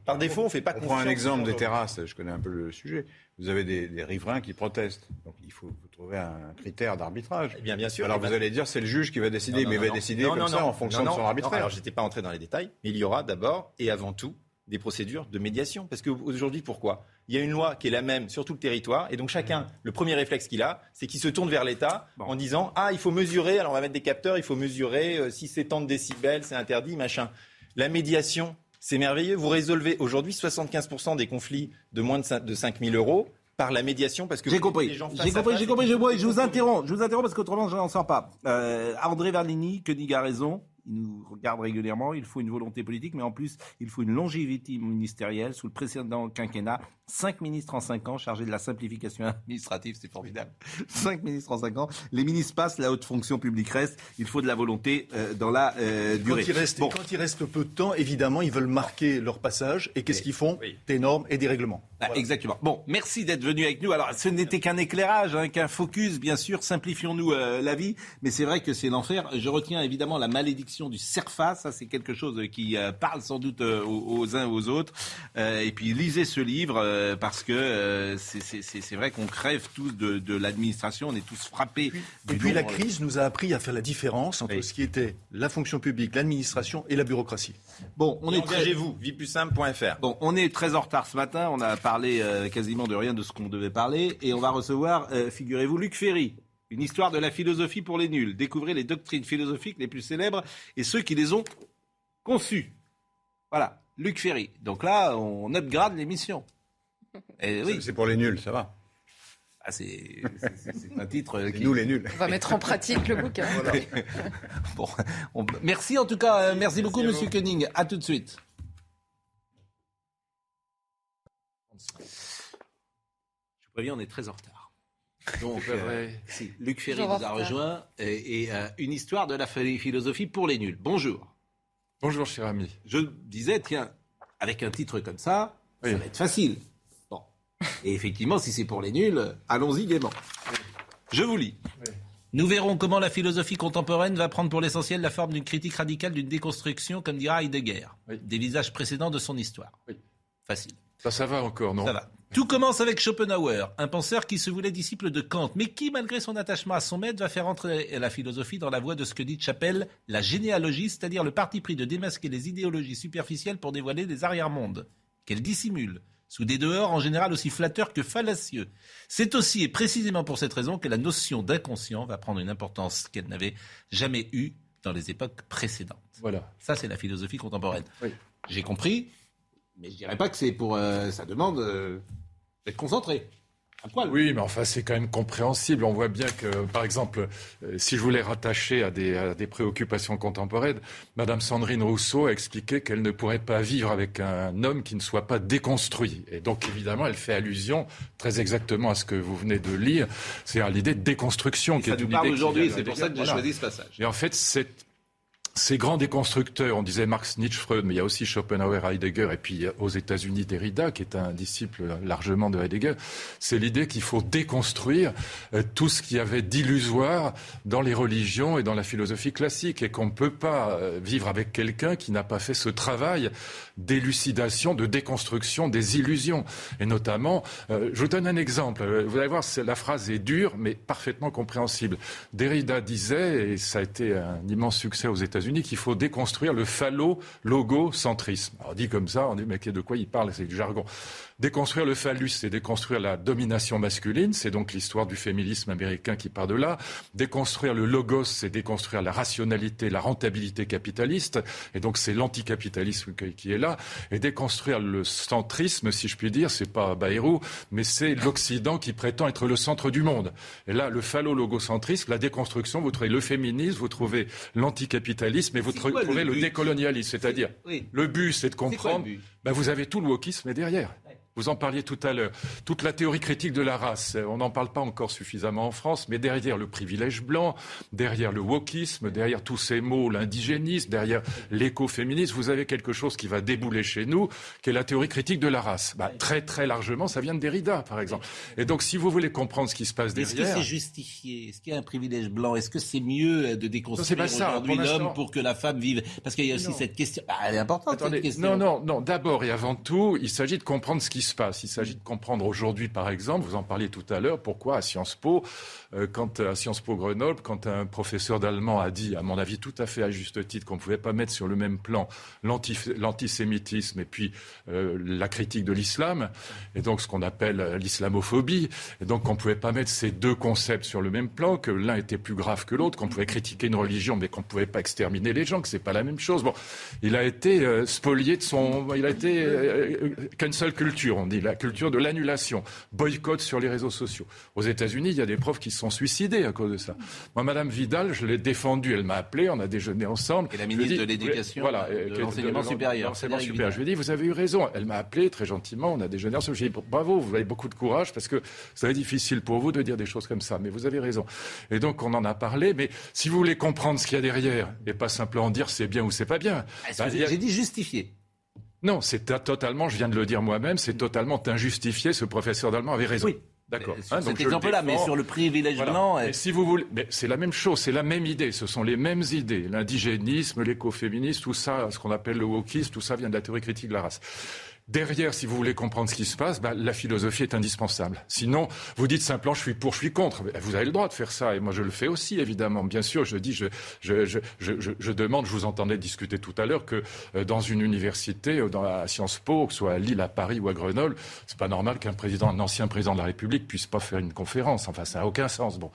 par défaut on fait pas confiance. On prend un exemple des terrasses. Je connais un peu le sujet. Vous avez des, des riverains qui protestent. Donc il faut trouver un critère d'arbitrage. Eh bien, bien sûr. Alors vous ben... allez dire c'est le juge qui va décider, non, non, mais il va non, décider non, comme non, ça non, en fonction non, non, de son arbitrage. Non, alors j'étais pas entré dans les détails, mais il y aura d'abord et avant tout des procédures de médiation. Parce qu'aujourd'hui, pourquoi ? Il y a une loi qui est la même sur tout le territoire, et donc chacun, le premier réflexe qu'il a, c'est qu'il se tourne vers l'État bon. en disant ah il faut mesurer, alors on va mettre des capteurs, il faut mesurer euh, si c'est tant de décibels, c'est interdit, machin. La médiation. C'est merveilleux. Vous résolvez aujourd'hui soixante-quinze pour cent des conflits de moins de cinq mille euros par la médiation. Parce que j'ai compris. Les gens j'ai compris. J'ai compris. Je, je vous interromps. Je vous interromps parce qu'autrement, je n'en sors pas. Euh, André Verligny, Koenig a raison. Il nous regarde régulièrement. Il faut une volonté politique, mais en plus, il faut une longévité ministérielle. Sous le précédent quinquennat, cinq ministres en cinq ans chargés de la simplification administrative. C'est formidable. Cinq ministres en cinq ans. Les ministres passent, la haute fonction publique reste. Il faut de la volonté euh, dans la euh, durée. Quand il, reste, bon. quand il reste peu de temps, évidemment, ils veulent marquer leur passage. Et qu'est-ce oui. qu'ils font oui. Des normes et des règlements. Ah, voilà. Exactement. Bon, merci d'être venu avec nous. Alors, ce n'était qu'un éclairage, hein, qu'un focus, bien sûr. Simplifions-nous euh, la vie. Mais c'est vrai que c'est l'enfer. Je retiens évidemment la malédiction du CERFA, ça c'est quelque chose qui euh, parle sans doute euh, aux, aux uns aux autres. Euh, et puis lisez ce livre euh, parce que euh, c'est, c'est, c'est vrai qu'on crève tous de, de l'administration, on est tous frappés. Puis, du et puis la crise nous a appris à faire la différence entre oui. ce qui était la fonction publique, l'administration et la bureaucratie. Bon, on et est engagez-vous, très... vie plus simple point f r. Bon, on est très en retard ce matin, on a parlé euh, quasiment de rien de ce qu'on devait parler et on va recevoir, euh, figurez-vous, Luc Ferry. Une histoire de la philosophie pour les nuls. Découvrez les doctrines philosophiques les plus célèbres et ceux qui les ont conçues. Voilà, Luc Ferry. Donc là, on upgrade l'émission. Et oui. C'est pour les nuls, ça va. Ah, c'est, c'est, c'est un titre c'est qui... Nous, les nuls. On va mettre en pratique le bouquin. Voilà. Bon, on... Merci en tout cas. Merci, merci beaucoup, merci monsieur Koenig. À tout de suite. Je vous préviens, on est très en retard. Donc, euh, si, Luc Ferry nous a rejoint et, et euh, une histoire de la philosophie pour les nuls. Bonjour. Bonjour, cher ami. Je disais, tiens, avec un titre comme ça, oui. ça va être facile. Bon. Et effectivement, si c'est pour les nuls, allons-y gaiement. Oui. Je vous lis. Oui. Nous verrons comment la philosophie contemporaine va prendre pour l'essentiel la forme d'une critique radicale, d'une déconstruction, comme dira Heidegger, oui. des visages précédents de son histoire. Oui. Facile. Ça, ça va encore, non ? Ça va. Tout commence avec Schopenhauer, un penseur qui se voulait disciple de Kant, mais qui, malgré son attachement à son maître, va faire entrer la philosophie dans la voie de ce que Nietzsche appelle la généalogie, c'est-à-dire le parti pris de démasquer les idéologies superficielles pour dévoiler les arrière-mondes, qu'elle dissimule, sous des dehors en général aussi flatteurs que fallacieux. C'est aussi et précisément pour cette raison que la notion d'inconscient va prendre une importance qu'elle n'avait jamais eue dans les époques précédentes. Voilà. Ça, c'est la philosophie contemporaine. Oui. J'ai compris, mais je dirais pas que c'est pour... Euh, ça demande... Euh... Être concentré. Un poil. Oui, mais enfin, c'est quand même compréhensible. On voit bien que, par exemple, euh, si je voulais rattacher à des, à des préoccupations contemporaines, Madame Sandrine Rousseau a expliqué qu'elle ne pourrait pas vivre avec un homme qui ne soit pas déconstruit. Et donc, évidemment, elle fait allusion très exactement à ce que vous venez de lire, c'est à l'idée de déconstruction. Et qui ça est nous parle aujourd'hui, c'est pour ça que j'ai voilà. choisi ce passage. Et en fait, c'est... Ces grands déconstructeurs, on disait Marx, Nietzsche, Freud, mais il y a aussi Schopenhauer, Heidegger, et puis aux États-Unis Derrida, qui est un disciple largement de Heidegger, c'est l'idée qu'il faut déconstruire tout ce qu'il y avait d'illusoire dans les religions et dans la philosophie classique, et qu'on ne peut pas vivre avec quelqu'un qui n'a pas fait ce travail d'élucidation, de déconstruction des illusions. Et notamment, euh, je vous donne un exemple, vous allez voir, la phrase est dure, mais parfaitement compréhensible. Derrida disait, et ça a été un immense succès aux États-Unis, qu'il faut déconstruire le phallo-logocentrisme. Alors dit comme ça, on dit mais de quoi il parle, c'est du jargon. Déconstruire le phallus, c'est déconstruire la domination masculine, c'est donc l'histoire du féminisme américain qui part de là. Déconstruire le logos, c'est déconstruire la rationalité, la rentabilité capitaliste, et donc c'est l'anticapitalisme qui est là. Et déconstruire le centrisme, si je puis dire, c'est pas Bayrou, mais c'est l'Occident qui prétend être le centre du monde. Et là, le phallo-logocentrisme, la déconstruction, vous trouvez le féminisme, vous trouvez l'anticapitalisme, mais vous trouvez le, le décolonialisme, c'est-à-dire oui. le but, c'est de comprendre, c'est quoi, ben, vous avez tout le wokisme derrière. Ouais. Vous en parliez tout à l'heure. Toute la théorie critique de la race, on n'en parle pas encore suffisamment en France, mais derrière le privilège blanc, derrière le wokisme, derrière tous ces mots, l'indigénisme, derrière l'écoféminisme, vous avez quelque chose qui va débouler chez nous, qui est la théorie critique de la race. Bah, très très largement, ça vient de Derrida, par exemple. Et donc, si vous voulez comprendre ce qui se passe derrière... Est-ce que c'est justifié? Est-ce qu'il y a un privilège blanc? Est-ce que c'est mieux de déconstruire aujourd'hui l'homme pour que la femme vive? Parce qu'il y a aussi non. cette question... Bah, elle est importante, Attendez, cette question. Non, non, non. D'abord et avant tout, il s'agit de comprendre ce qui se passe. Il s'agit de comprendre aujourd'hui, par exemple, vous en parliez tout à l'heure, pourquoi à Sciences Po, euh, quand à Sciences Po Grenoble, quand un professeur d'allemand a dit, à mon avis tout à fait à juste titre, qu'on ne pouvait pas mettre sur le même plan l'antif- l'antisémitisme et puis euh, la critique de l'islam, et donc ce qu'on appelle l'islamophobie, et donc qu'on ne pouvait pas mettre ces deux concepts sur le même plan, que l'un était plus grave que l'autre, qu'on pouvait critiquer une religion mais qu'on ne pouvait pas exterminer les gens, que ce n'est pas la même chose. Bon, il a été euh, spolié de son... Il a été euh, cancel culture, on dit, la culture de l'annulation, boycott sur les réseaux sociaux. Aux États-Unis, il y a des profs qui se sont suicidés à cause de ça. Moi, Madame Vidal, je l'ai défendue, elle m'a appelé, on a déjeuné ensemble. Et la ministre dit, de l'Éducation, voilà, de, de l'enseignement supérieur. supérieur. supérieur. Je lui ai dit, vous avez eu raison. Elle m'a appelé très gentiment, on a déjeuné ensemble. Je lui ai dit, bravo, vous avez beaucoup de courage parce que c'est très difficile pour vous de dire des choses comme ça, mais vous avez raison. Et donc, on en a parlé, mais si vous voulez comprendre ce qu'il y a derrière et pas simplement dire c'est bien ou c'est pas bien. Est-ce bah, que a... j'ai dit justifié? Non, c'est totalement, je viens de le dire moi-même, c'est totalement injustifié, ce professeur d'allemand avait raison. Oui. D'accord. Sur hein, cet exemple-là, mais sur le privilège voilà. blanc... Et... Et si vous voulez... mais c'est la même chose, c'est la même idée, ce sont les mêmes idées. L'indigénisme, l'écoféminisme, tout ça, ce qu'on appelle le wokisme, tout ça vient de la théorie critique de la race. Derrière, si vous voulez comprendre ce qui se passe, bah, la philosophie est indispensable. Sinon, vous dites simplement, je suis pour, je suis contre. Vous avez le droit de faire ça, et moi je le fais aussi, évidemment. Bien sûr, je dis, je, je, je, je, je demande, je vous entendais discuter tout à l'heure, que euh, dans une université, dans la Sciences Po, que ce soit à Lille, à Paris ou à Grenoble, c'est pas normal qu'un président, un ancien président de la République puisse pas faire une conférence. Enfin, ça n'a aucun sens. Bon,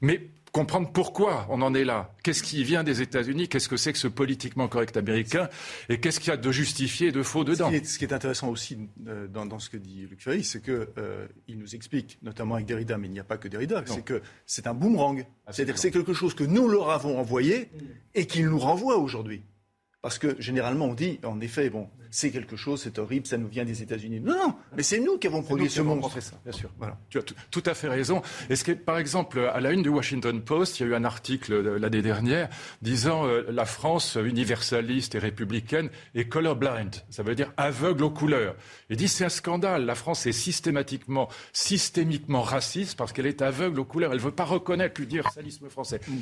mais... comprendre pourquoi on en est là. Qu'est-ce qui vient des États-Unis? Qu'est-ce que c'est que ce politiquement correct américain? Et qu'est-ce qu'il y a de justifié et de faux dedans? Ce qui est, ce qui est intéressant aussi euh, dans, dans ce que dit Luc Ferry, c'est qu'il euh, nous explique, notamment avec Derrida, mais il n'y a pas que Derrida, non. c'est que c'est un boomerang. Absolument. C'est-à-dire que c'est quelque chose que nous leur avons envoyé et qu'ils nous renvoient aujourd'hui. Parce que généralement on dit, en effet, bon, c'est quelque chose, c'est horrible, ça nous vient des États-Unis. Non, non, mais c'est nous qui avons produit ce monstre. Bien sûr, voilà. Tu as t- tout à fait raison. Est-ce que, par exemple, à la une du Washington Post, il y a eu un article l'année dernière disant euh, la France universaliste et républicaine est colorblind, ça veut dire aveugle aux couleurs. Il dit c'est un scandale. La France est systématiquement, systémiquement raciste parce qu'elle est aveugle aux couleurs. Elle ne veut pas reconnaître l'universalisme français. Mmh.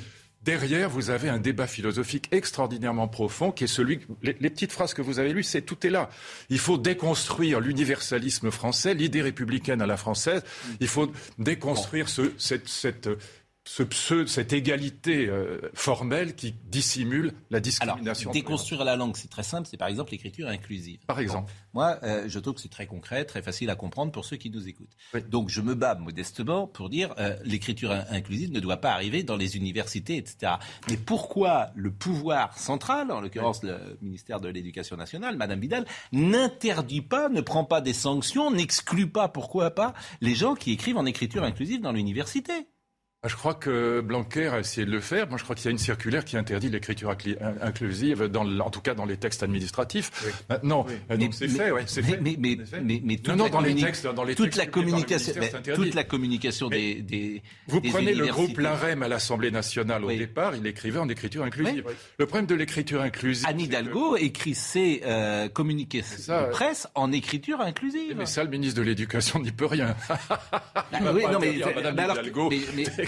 Derrière, vous avez un débat philosophique extraordinairement profond qui est celui... Que, les, les petites phrases que vous avez lues, c'est tout est là. Il faut déconstruire l'universalisme français, l'idée républicaine à la française. Il faut déconstruire ce, cette... cette Ce pseudo, cette égalité euh, formelle qui dissimule la discrimination. Alors, déconstruire la langue, c'est très simple, c'est par exemple l'écriture inclusive. Par exemple. Bon, moi, euh, je trouve que c'est très concret, très facile à comprendre pour ceux qui nous écoutent. Oui. Donc, je me bats modestement pour dire euh, l'écriture inclusive ne doit pas arriver dans les universités, et cetera. Mais pourquoi le pouvoir central, en l'occurrence oui. le ministère de l'Éducation nationale, Madame Vidal, n'interdit pas, ne prend pas des sanctions, n'exclut pas, pourquoi pas, les gens qui écrivent en écriture inclusive dans l'université? Je crois que Blanquer a essayé de le faire. Moi, je crois qu'il y a une circulaire qui interdit l'écriture inclusive, dans, en tout cas dans les textes administratifs. Oui. Maintenant, oui. Donc c'est fait, oui, c'est fait. Mais, mais, mais, mais toute non, non, la dans communi- les textes, dans les toute textes, la communication, mais, toute la communication des, des Vous des prenez le groupe L'A R E M à l'Assemblée nationale au oui. départ, il écrivait en écriture inclusive. Oui. Le problème de l'écriture inclusive. Anne Hidalgo que... écrit ses euh, communications de presse en écriture inclusive. Mais ça, le ministre de l'Éducation n'y peut rien. Madame Hidalgo.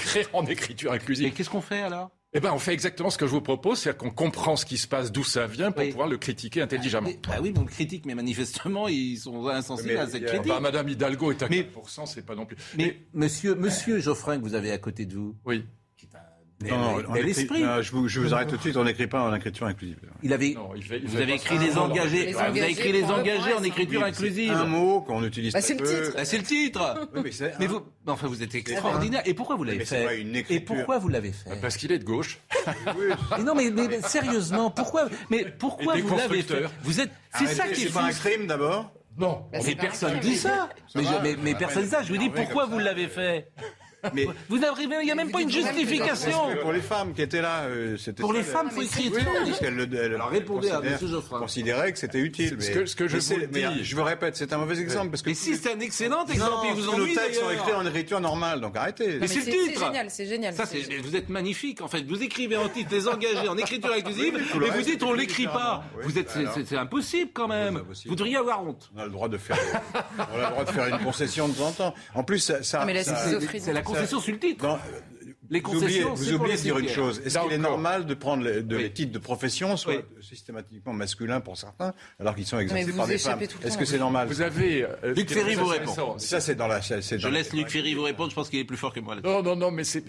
Écrire en écriture inclusive. Mais qu'est-ce qu'on fait alors ? Eh ben, on fait exactement ce que je vous propose, c'est-à-dire qu'on comprend ce qui se passe, d'où ça vient, pour oui. pouvoir le critiquer intelligemment. Ah, mais, bah oui, on le critique, mais manifestement, ils sont insensibles mais, à cette a, critique. Bah, Madame Hidalgo est à mais, quatre pour cent, c'est pas non plus. Mais, mais, mais monsieur, monsieur Geoffroy, que vous avez à côté de vous, oui. qui est un Non, non, bel esprit. Non, je, vous, je vous arrête tout de suite, on n'écrit pas en écriture inclusive. Il avait, non, il fait, il vous avez écrit les engagés, les engagés. Vous avez écrit les engagés en écriture oui, inclusive. Un mot qu'on utilise. Bah, c'est le titre. Bah, c'est le titre. Oui, mais c'est mais un... vous, enfin, vous êtes extraordinaire. Et pourquoi vous l'avez mais fait une Et pourquoi vous l'avez fait Parce qu'il est de gauche. Mais non, mais, mais sérieusement, pourquoi Mais pourquoi vous l'avez fait Vous êtes. C'est Arrêtez, ça qui est. C'est pas un crime d'abord. Non. Mais personne dit ça. Mais personne dit ça. Je vous dis pourquoi vous l'avez fait. Mais vous arrivez, il n'y a même pas une justification. Pour les femmes qui étaient là, euh, c'était pour les femmes, il faut écrire. Alors répondez à M. Geoffroy. Considérait que c'était utile. Mais ce que, ce que je vous le dis, je vous répète, c'est un mauvais exemple parce que. Mais si c'est un excellent exemple, ils vous en disent. Nos textes sont écrits en écriture normale, donc arrêtez. Mais c'est le titre. C'est génial, c'est génial. Ça, c'est. Vous êtes magnifique. En fait, vous écrivez en titre les engagés en écriture inclusive, et vous dites on l'écrit pas. Vous êtes, c'est impossible quand même. Vous devriez avoir honte. On a le droit de faire. On a le droit de faire une concession de temps en temps. En plus, ça. ça mais là, ça, c'est, c'est, c'est la concession ça, sur le titre. Non, les concessions. Vous oubliez, vous oubliez de dire une chose. Est-ce qu'il est normal de prendre les, de oui. les titres de profession soient oui. systématiquement masculins pour certains, alors qu'ils sont exercés par des femmes? Est-ce que c'est normal? Vous avez euh, Luc Ferry vous répond. Ça, c'est dans la. C'est dans je laisse Luc Ferry vous répondre. Je pense qu'il est plus fort que moi. Là-dessus. Non, non, non. Mais c'est,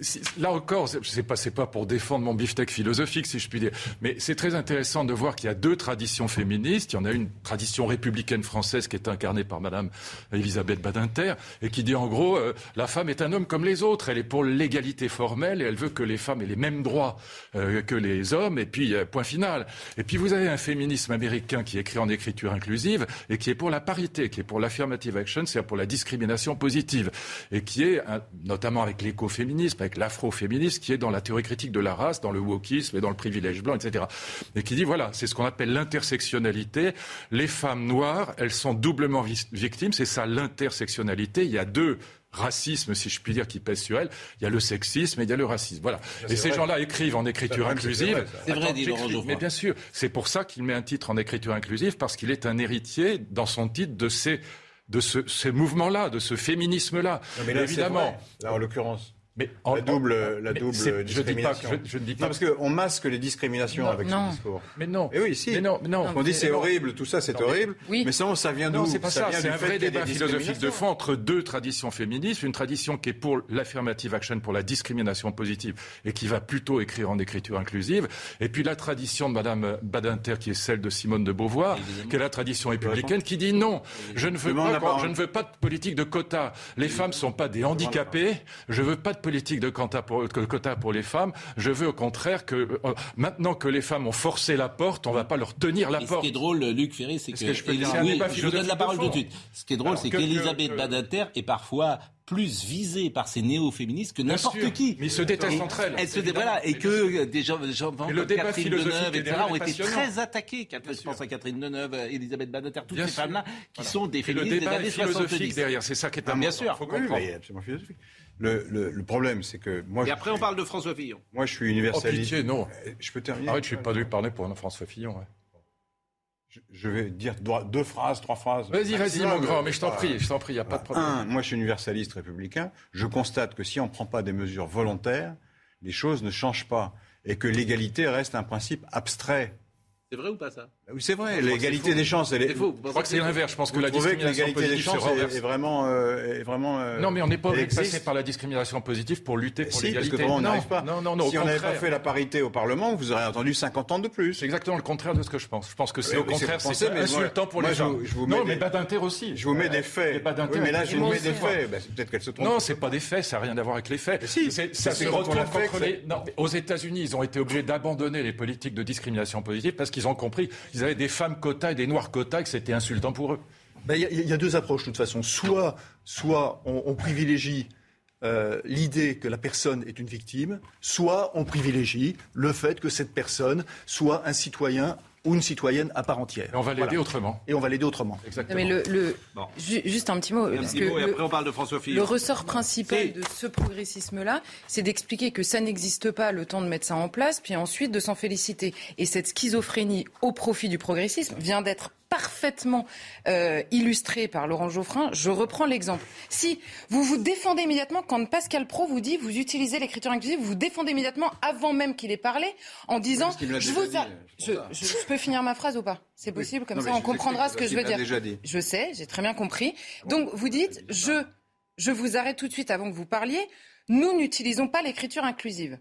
c'est là encore, c'est pas, c'est pas pour défendre mon beefsteak philosophique, si je puis dire. Mais c'est très intéressant de voir qu'il y a deux traditions féministes. Il y en a une tradition républicaine française qui est incarnée par Madame Elisabeth Badinter et qui dit en gros euh, la femme est un homme comme les autres. Elle est pour l'égalité formelle et elle veut que les femmes aient les mêmes droits euh, que les hommes. Et puis euh, point final. Et puis vous avez un féminisme américain qui écrit en écriture inclusive et qui est pour la parité, qui est pour l'affirmative action, c'est-à-dire pour la discrimination positive, et qui est un, notamment avec l'écoféminisme, avec l'afroféminisme, qui est dans la théorie critique de la race, dans le wokisme et dans le privilège blanc, et cetera. Et qui dit voilà, c'est ce qu'on appelle l'intersectionnalité. Les femmes noires, elles sont doublement victimes. C'est ça l'intersectionnalité. Il y a deux racisme, si je puis dire, qui pèse sur elle. Il y a le sexisme et il y a le racisme. Voilà. C'est et ces vrai. Gens-là écrivent en écriture inclusive. C'est vrai, dit Laurent Joffrin. Mais bien sûr, c'est pour ça qu'il met un titre en écriture inclusive, parce qu'il est un héritier, dans son titre, de ces, de ce, ces mouvements-là, de ce féminisme-là. Non, mais là, évidemment. Là, en l'occurrence. Mais en, la double, la mais double discrimination. Je, je ne dis pas non, parce qu'on masque les discriminations non, avec non. ce discours. Mais non. Et oui, si. Mais non, mais non. On dit c'est horrible, tout ça, c'est non, horrible. Oui. Mais ça, ça vient d'où? Non, c'est pas ça. ça. C'est un vrai débat philosophique de fond entre deux traditions féministes. Une tradition qui est pour l'affirmative action, pour la discrimination positive, et qui va plutôt écrire en écriture inclusive. Et puis la tradition de Madame Badinter, qui est celle de Simone de Beauvoir, évidemment, qui est la tradition républicaine, qui dit non, je ne veux pas, pas je ne veux pas de politique de quotas. Les femmes sont pas des handicapés. Je veux pas de politique de quota pour, quota pour les femmes. Je veux au contraire que euh, maintenant que les femmes ont forcé la porte, on ne va pas leur tenir la et porte. Ce qui est drôle, Luc Ferry, c'est est-ce que, que je, peux dire oui, je vous donne la parole tout de suite. Ce qui est drôle, alors, c'est que, qu'Elisabeth que... Badinter est parfois plus visée par ces néo-féministes que n'importe sûr, qui. Mais ils se détestent entre elles. elles se dé... voilà, et que des gens, gens comme Catherine Deneuve, et cetera, ont été très attaqués. Je pense à Catherine Deneuve, Elisabeth Badinter, toutes bien ces sûr. femmes-là qui voilà. sont des féministes des années soixante-dix. Le débat philosophique derrière, c'est ça qui est important. Bien sûr. Il faut comprendre. Il est absolument philosophique. Le, le, le problème, c'est que moi. Et je après, suis... on parle de François Fillon. Moi, je suis universaliste. Oh, pitié, non. Je peux terminer. Arrête, je suis pas dû parler pour François Fillon. Ouais. Je, je vais dire trois, deux phrases, trois phrases. Vas-y, ah, vas-y, si mon grand. Mais je t'en prie, je t'en prie, il y a pas de problème. Un, moi, je suis universaliste républicain. Je constate que si on prend pas des mesures volontaires, les choses ne changent pas et que l'égalité reste un principe abstrait. C'est vrai ou pas ça? Oui, c'est vrai. Je l'égalité c'est des chances, elle est. C'est faux. Je crois que c'est l'inverse. Je pense que la discrimination que positive des chances est, est vraiment, euh, est vraiment. Euh, non, mais on n'est pas obligé de passer par la discrimination positive pour lutter pour si, l'égalité. Parce que, bon, on non, pas. non, non, non. Si on n'avait pas fait la parité au Parlement, vous auriez entendu cinquante ans de plus. C'est exactement le contraire de ce que je pense. Je pense que c'est mais, au contraire, c'est, c'est, c'est insultant pour moi, les moi, gens. Je, je vous non, mais des... Badinter aussi. Je vous mets des faits. Mais là, je vous mets des faits. Peut-être qu'elle se trompe. Non, c'est pas des faits. Ça n'a rien à voir avec les faits. Si, ça se retourne contre les. Non, aux États-Unis, ils ont été obligés d'abandonner les politiques de discrimination positive parce qu'ils ont compris. Ils avaient des femmes quotas et des noirs quotas, que c'était insultant pour eux. Ben, y, y a deux approches, de toute façon. Soit, soit on, on privilégie euh, l'idée que la personne est une victime, soit on privilégie le fait que cette personne soit un citoyen ou une citoyenne à part entière. Et on va l'aider voilà. autrement. Et on va l'aider autrement. Exactement. Non, mais le, le, bon. ju- juste un petit mot. Un parce petit que mot et le, après on parle de François Fillon. Le ressort principal c'est... de ce progressisme-là, c'est d'expliquer que ça n'existe pas, le temps de mettre ça en place, puis ensuite de s'en féliciter. Et cette schizophrénie au profit du progressisme vient d'être parfaitement euh, illustrée par Laurent Joffrin. Je reprends l'exemple. Si vous vous défendez immédiatement quand Pascal Praud vous dit, vous utilisez l'écriture inclusive, vous vous défendez immédiatement avant même qu'il ait parlé, en disant, je vous... Dit, a... je, je, je peux finir ma phrase ou pas ? C'est possible, oui. comme non, ça on comprendra ce que je veux dire. Je sais, j'ai très bien compris. Donc vous dites, je, je vous arrête tout de suite avant que vous parliez, nous n'utilisons pas l'écriture inclusive.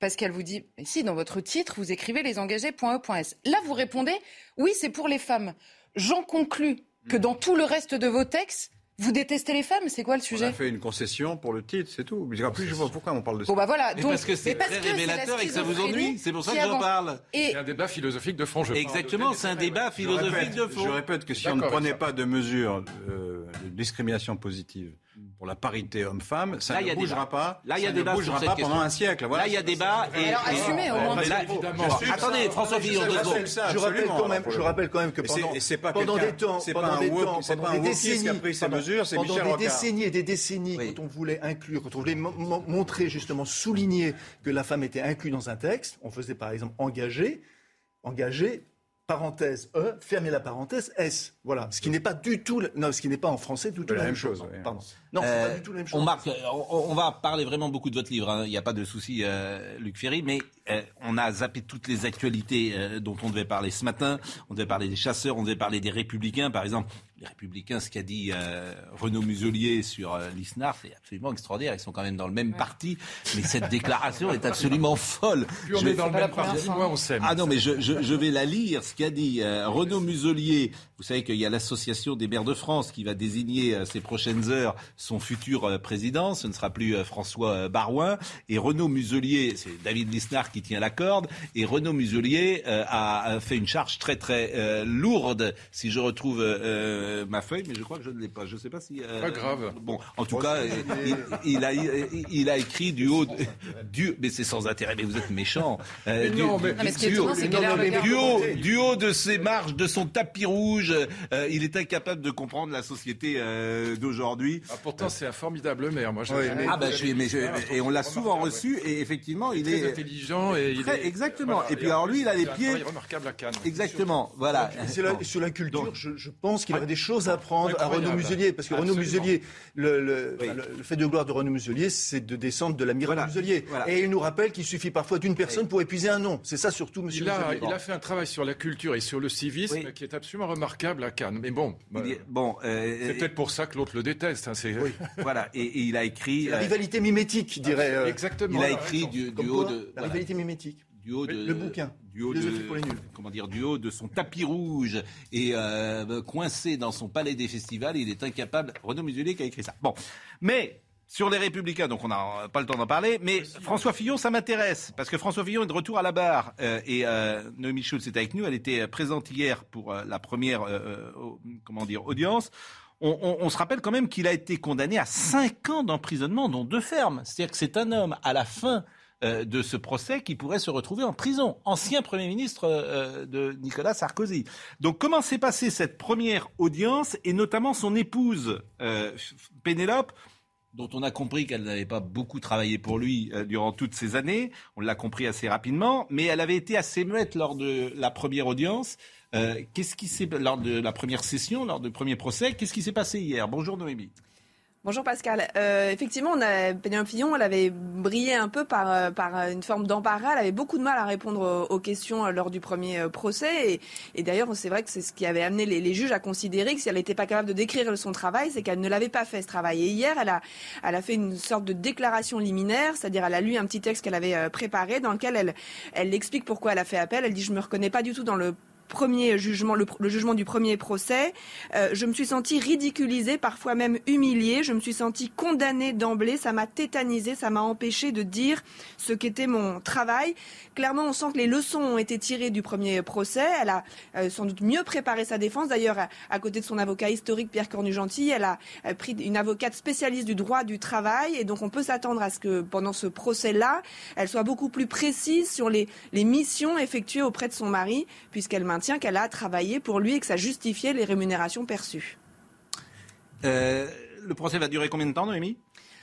Parce qu'elle vous dit, si dans votre titre, vous écrivez lesengagés.e.s. Là, vous répondez, oui, c'est pour les femmes. J'en conclus que dans tout le reste de vos textes, vous détestez les femmes, c'est quoi le sujet ? On a fait une concession pour le titre, c'est tout. Mais en plus, je vois pourquoi on parle de ça. Bon bah voilà, donc, mais parce que c'est parce très que révélateur c'est et que ça vous ennuie, c'est pour ça que j'en parle. Et c'est un débat philosophique de fond, je pense. Exactement, c'est un débat philosophique répète, de fond. Je répète que si D'accord, on ne prenait pas de mesures euh, de discrimination positive pour la parité homme-femme, ça là, ne bougera pas, là, ça ne bougera pas pendant un siècle. Voilà, là, il y a débat. Et... Alors, assumez au moins. Attendez, François Fillon, deux secondes. Je rappelle quand même, je rappelle quand même que pendant, et c'est, et c'est pas pendant des temps, c'est pendant pas des temps, c'est pendant pas des décennies, qui a pris ces mesures, c'est Michel Rocard. Pendant des décennies et des décennies, oui. Quand on voulait inclure, quand on voulait m- m- montrer justement, souligner que la femme était inclue dans un texte, on faisait par exemple engager, engager. Parenthèse E, fermez la parenthèse S. Voilà, ce qui n'est pas du tout, le... non, ce qui n'est pas en français du tout la, la même chose. chose. Pardon. Non, euh, c'est pas du tout la même chose. On marque, on, on va parler vraiment beaucoup de votre livre. Hein. Il n'y a pas de souci, euh, Luc Ferry, mais euh, on a zappé toutes les actualités euh, dont on devait parler ce matin. On devait parler des chasseurs, on devait parler des Républicains, par exemple. Les Républicains, ce qu'a dit euh, Renaud Muselier sur euh, l'I S N A R, c'est absolument extraordinaire. Ils sont quand même dans le même ouais. parti, mais cette déclaration est absolument folle. Plus on je est dans le même parti, moins on s'aime. Ah non, mais je, je, je vais la lire, ce qu'a dit euh, Renaud Muselier. Vous savez qu'il y a l'Association des maires de France qui va désigner euh, ces prochaines heures son futur euh, président. Ce ne sera plus euh, François euh, Barouin. Et Renaud Muselier, c'est David Lisnard qui tient la corde. Et Renaud Muselier euh, a fait une charge très très euh, lourde. Si je retrouve... Euh, ma feuille, mais je crois que je ne l'ai pas. Je ne sais pas si... Euh, pas grave. Bon, en tout cas, il, il, a, il, il a écrit du haut... Du, mais c'est sans intérêt, mais vous êtes méchant. Euh, du, non, mais du haut de ses marches, de son tapis rouge, euh, il est incapable de comprendre la société euh, d'aujourd'hui. Ah, pourtant, euh, c'est un formidable maire. Moi, oui, mais, ah, bah, je, mais je, et on l'a souvent reçu, ouais. Et effectivement, il, il est... Très intelligent. Et il est, exactement. Voilà, et puis, alors, lui, il a les pieds... Il est remarquable à Cannes. Exactement, voilà. Sur la culture, je pense qu'il aurait des choses à prendre à Renaud Muselier, parce que Renaud Muselier, le, le, oui. le, le fait de gloire de Renaud Muselier, c'est de descendre de la mire voilà. Muselier. Voilà. Et il nous rappelle qu'il suffit parfois d'une personne oui. pour épuiser un nom. C'est ça surtout, monsieur il a, Muselier. Il a fait un travail sur la culture et sur le civisme oui. qui est absolument remarquable à Cannes. Mais bon, bah, dit, bon euh, c'est peut-être pour ça que l'autre le déteste. Hein, c'est... Oui. voilà. Et, et il a écrit... C'est la rivalité mimétique, dirait... Euh, exactement. Il a écrit du, du haut quoi, de... La voilà. rivalité mimétique. Du haut de, le bouquin, du haut de, pour les nuls. Comment dire, du haut de son tapis rouge et euh, coincé dans son palais des festivals, il est incapable. Renaud Muselier qui a écrit ça. Bon, mais sur les Républicains, donc on n'a pas le temps d'en parler, mais oui, François oui. Fillon, ça m'intéresse, parce que François Fillon est de retour à la barre. Euh, et euh, Noémie Schulz est avec nous, elle était présente hier pour euh, la première euh, euh, comment dire, audience. On, on, on se rappelle quand même qu'il a été condamné à cinq ans d'emprisonnement, dont deux fermes. C'est-à-dire que c'est un homme, à la fin... Euh, de ce procès qui pourrait se retrouver en prison. Ancien Premier ministre euh, de Nicolas Sarkozy. Donc comment s'est passée cette première audience et notamment son épouse euh, Pénélope, dont on a compris qu'elle n'avait pas beaucoup travaillé pour lui euh, durant toutes ces années. On l'a compris assez rapidement, mais elle avait été assez muette lors de la première audience. Euh, qu'est-ce qui s'est lors de la première session, lors du premier procès, qu'est-ce qui s'est passé hier ? Bonjour Noémie. Bonjour Pascal. Euh, effectivement, on a, Pénélope Fillon, elle avait brillé un peu par, par une forme d'embarras. Elle avait beaucoup de mal à répondre aux, aux questions lors du premier procès. Et, et d'ailleurs, c'est vrai que c'est ce qui avait amené les, les juges à considérer que si elle n'était pas capable de décrire son travail, c'est qu'elle ne l'avait pas fait ce travail. Et hier, elle a, elle a fait une sorte de déclaration liminaire, c'est-à-dire elle a lu un petit texte qu'elle avait préparé dans lequel elle, elle explique pourquoi elle a fait appel. Elle dit « je me reconnais pas du tout dans le premier jugement, le, le jugement du premier procès, euh, je me suis sentie ridiculisée, parfois même humiliée, je me suis sentie condamnée d'emblée, ça m'a tétanisée, ça m'a empêchée de dire ce qu'était mon travail. Clairement, on sent que les leçons ont été tirées du premier procès, elle a euh, sans doute mieux préparé sa défense, d'ailleurs à, à côté de son avocat historique Pierre Cornu-Gentille, elle a euh, pris une avocate spécialiste du droit du travail et donc on peut s'attendre à ce que pendant ce procès-là, elle soit beaucoup plus précise sur les, les missions effectuées auprès de son mari, puisqu'elle m'a tient qu'elle a travaillé pour lui et que ça justifiait les rémunérations perçues. Euh, le procès va durer combien de temps, Noémie ?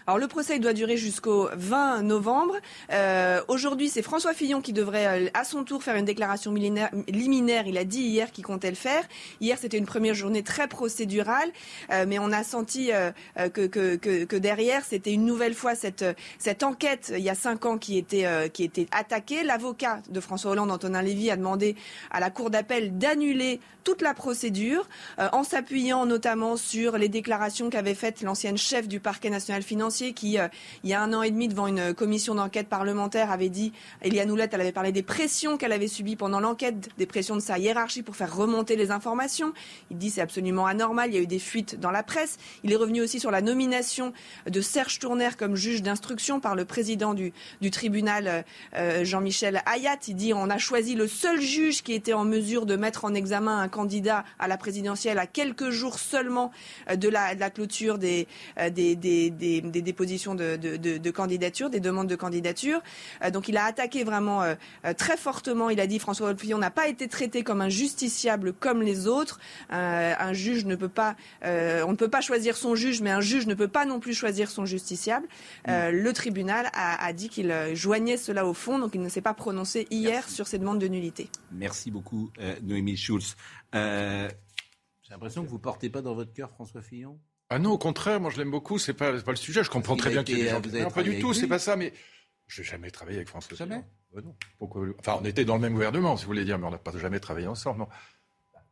Alors le procès doit durer jusqu'au vingt novembre. Euh, aujourd'hui, c'est François Fillon qui devrait euh, à son tour faire une déclaration liminaire. Il a dit hier qu'il comptait le faire. Hier, c'était une première journée très procédurale, euh, mais on a senti euh, que, que, que, que derrière, c'était une nouvelle fois cette, cette enquête il y a cinq ans qui était, euh, qui était attaquée. L'avocat de François Hollande, Antonin Lévy, a demandé à la Cour d'appel d'annuler toute la procédure euh, en s'appuyant notamment sur les déclarations qu'avait faites l'ancienne chef du parquet national financier financier qui, euh, il y a un an et demi, devant une commission d'enquête parlementaire, avait dit, Éliane Houlette, elle avait parlé des pressions qu'elle avait subies pendant l'enquête, des pressions de sa hiérarchie pour faire remonter les informations. Il dit c'est absolument anormal, il y a eu des fuites dans la presse. Il est revenu aussi sur la nomination de Serge Tourner comme juge d'instruction par le président du, du tribunal, euh, Jean-Michel Hayat. Il dit on a choisi le seul juge qui était en mesure de mettre en examen un candidat à la présidentielle à quelques jours seulement de la, de la clôture des, des, des, des, des dépositions de, de, de, de candidature, des demandes de candidature. Euh, donc il a attaqué vraiment euh, très fortement. Il a dit François Fillon n'a pas été traité comme un justiciable comme les autres. Euh, un juge ne peut pas, euh, on ne peut pas choisir son juge, mais un juge ne peut pas non plus choisir son justiciable. Euh, mmh. Le tribunal a, a dit qu'il joignait cela au fond, donc il ne s'est pas prononcé hier Merci. sur ces demandes de nullité. Merci beaucoup, euh, Noémie Schulz. Euh, j'ai l'impression que vous ne portez pas dans votre cœur François Fillon. Ah non, au contraire, moi je l'aime beaucoup, c'est pas, c'est pas le sujet. Je comprends très bien qu'il y ait des gens qui... Non, pas du tout, c'est pas ça, mais je n'ai jamais travaillé avec François Fillon. Jamais ? Ben non. Pourquoi... Enfin, on était dans le même gouvernement, si vous voulez dire, mais on n'a pas jamais travaillé ensemble, non.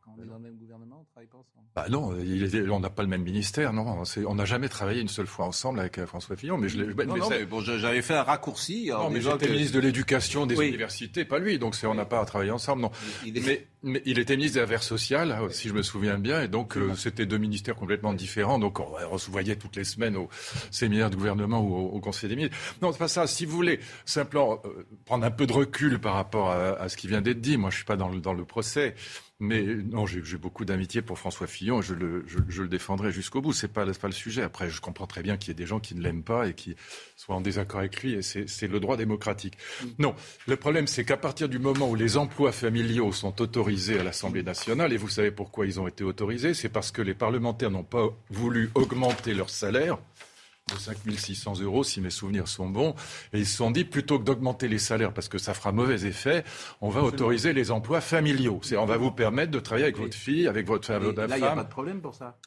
Quand on est dans le même gouvernement, on ne travaille pas ensemble. Bah non, il est, on n'a pas le même ministère, non. C'est, on n'a jamais travaillé une seule fois ensemble avec François Fillon. Mais je l'ai, non, mais non, mais bon, j'avais fait un raccourci. Non, mais j'étais que... ministre de l'Éducation, des oui. universités, pas lui. Donc c'est, on n'a pas travaillé ensemble, non. Il est... mais, mais il était ministre des Affaires sociales, oui. si je me souviens bien. Et donc euh, c'était deux ministères complètement oui. différents. Donc on, on se voyait toutes les semaines au séminaire de gouvernement ou au, au Conseil des ministres. Non, c'est pas ça. Si vous voulez simplement euh, prendre un peu de recul par rapport à, à ce qui vient d'être dit, moi je suis pas dans le, dans le procès. Mais non, j'ai, j'ai beaucoup d'amitié pour François Fillon et je le, je, je le défendrai jusqu'au bout. C'est pas, c'est pas le sujet. Après, je comprends très bien qu'il y ait des gens qui ne l'aiment pas et qui soient en désaccord avec lui. Et c'est, c'est le droit démocratique. Non, le problème, c'est qu'à partir du moment où les emplois familiaux sont autorisés à l'Assemblée nationale, et vous savez pourquoi ils ont été autorisés, c'est parce que les parlementaires n'ont pas voulu augmenter leur salaire de cinq mille six cents euros, si mes souvenirs sont bons. Et ils se sont dit, plutôt que d'augmenter les salaires, parce que ça fera mauvais effet, on va Absolument. autoriser les emplois familiaux. C'est, on va vous permettre de travailler avec oui. votre fille, avec votre femme. Là, il n'y a pas de problème pour ça.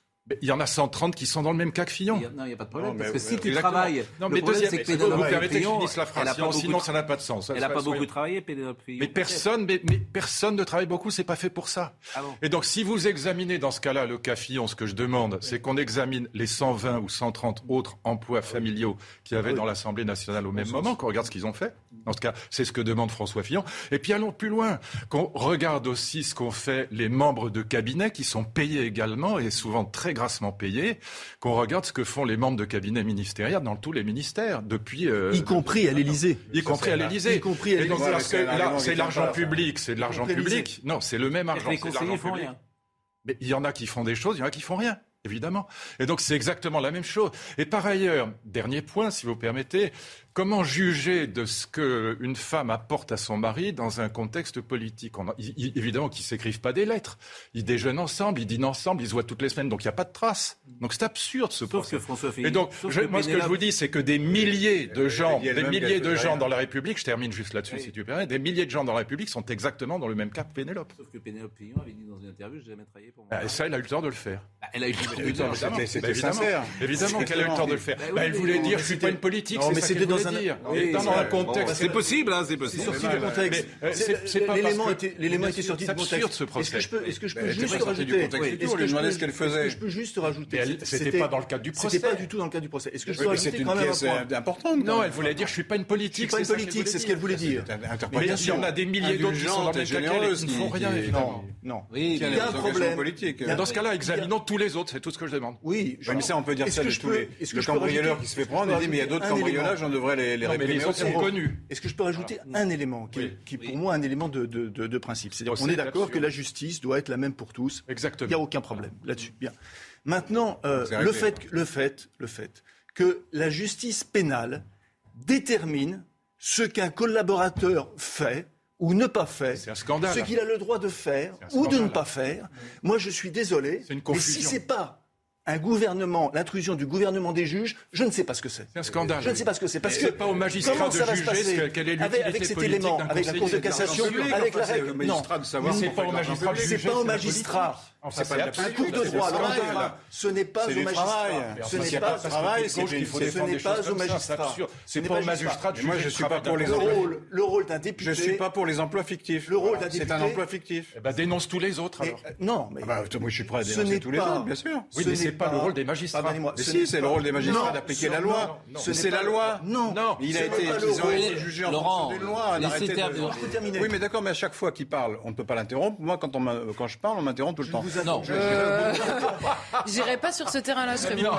Il y en a cent trente qui sont dans le même cas que Fillon. A, non, il n'y a pas de problème. Non, parce que si tu exactement. travailles... Non, mais deuxième, c'est que Pénélope Fillon... Vous permettez que je finisse la phrase, sinon, sinon ça n'a pas de sens. Elle n'a pas beaucoup travaillé, Pénélope Fillon. Mais personne, mais, mais personne ne travaille beaucoup, c'est pas fait pour ça. Ah bon. Et donc, si vous examinez dans ce cas-là le cas Fillon, ce que je demande, oui. c'est qu'on examine les cent vingt ou cent trente autres emplois familiaux qu'il y avait oui. dans l'Assemblée nationale au même moment, qu'on regarde ce qu'ils ont fait. En tout cas, c'est ce que demande François Fillon. Et puis, allons plus loin, qu'on regarde aussi ce qu'ont fait les membres de cabinet qui sont payés également et souvent très grassement payés, qu'on regarde ce que font les membres de cabinet ministériel dans tous les ministères depuis... Euh, y compris à l'Élysée. Y compris à l'Élysée. Y compris à l'Élysée. Parce que là, c'est de l'argent public, c'est de l'argent public. Non, c'est le même argent, c'est de l'argent public. Mais il y en a qui font des choses, il y en a qui font rien, évidemment. Et donc, c'est exactement la même chose. Et par ailleurs, dernier point, si vous permettez, comment juger de ce qu'une femme apporte à son mari dans un contexte politique ? On a, il, il, évidemment qu'ils ne s'écrivent pas des lettres. Ils déjeunent ensemble, ils dînent ensemble, ils se voient toutes les semaines, donc il n'y a pas de traces. Donc c'est absurde ce procès. Et donc, je, moi, ce que je vous dis, c'est que des milliers de gens, des milliers de gens dans la République, je termine juste là-dessus oui. si tu permets, des milliers de gens dans la République sont exactement dans le même cas que Pénélope. Sauf que Pénélope Fillon avait dit dans une interview, je n'ai jamais travaillé pour moi. Et ça, elle a eu le tort de le faire. Bah, elle a eu le tort, c'était, c'était bah, évidemment, sincère. Évidemment qu'elle a eu le tort de le faire. Bah, elle voulait dire, je ne suis pas une politique, c'est ça qu'elle voulait dire. Dans un contexte... C'est possible, hein, c'est possible. C'est sorti du contexte. L'élément était sorti du contexte. C'est absurde, ce procès. Est-ce que je peux juste rajouter... On lui demandait ce qu'elle faisait. Je peux juste rajouter... C'était pas dans le cadre du procès. C'était pas du tout dans le cadre du procès. Est-ce que je peux rajouter quand même un point ? C'est une pièce importante. Non, elle voulait dire, je ne suis pas une politique. Je ne suis pas une politique, c'est ce qu'elle voulait dire. Bien sûr, on a des milliers d'autres qui sont dans le même cas qu'elle, qui ne font rien, évidemment. Non. Il y a un problème. Dans ce cas-là, examinons tous les autres, c'est tout ce que je demande. Oui, mais ça, on peut dire ça de tous les... Le cambrioleur qui se fait prendre, il dit, mais il y a d'autres cambriolages, on devrait les réprimer. Mais les autres sont connus. Est-ce que je peux rajouter un élément, qui est pour moi un élément de principe ? C'est-à-dire qu'on est d'accord que la justice doit être la même pour tous. Exactement. Il n'y a aucun problème là-dessus. Bien. Maintenant, euh, le, fait, le, fait, le fait que la justice pénale détermine ce qu'un collaborateur fait ou ne pas fait, scandale, ce qu'il a le droit de faire ou de ne pas faire, moi je suis désolé, mais si c'est pas un gouvernement, l'intrusion du gouvernement des juges, je ne sais pas ce que c'est. C'est un scandale. Je ne sais pas ce que c'est. Parce que c'est pas au magistrat de juger quelle est l'utilité avec cet élément, avec la Cour de cassation, avec la règle. Non, c'est pas au magistrat. C'est pas au magistrat. Enfin, c'est pas un coup de droit. Ce n'est pas au magistrat. Ce n'est pas au magistrat. Ce n'est pas au magistrat. C'est pas au magistrat. Moi, je ne suis pas pour les emplois. Le rôle d'un député. Je ne suis pas pour les emplois fictifs. Le rôle d'un député. C'est un emploi fictif. Eh ben, dénonce tous les autres. Alors. Non, mais moi, je suis prêt à dénoncer tous les autres, bien sûr. Oui, mais c'est pas le rôle des magistrats. Si, c'est le rôle des magistrats d'appliquer la loi. C'est la loi. Non, non. Ils ont été jugés en fonction d'une loi. Oui, mais d'accord, mais à chaque fois qu'il parle, on ne peut pas l'interrompre. Moi, quand quand je parle, on m'interrompt tout le temps. Non, je euh... n'irai pas sur ce terrain-là. Je serais bien.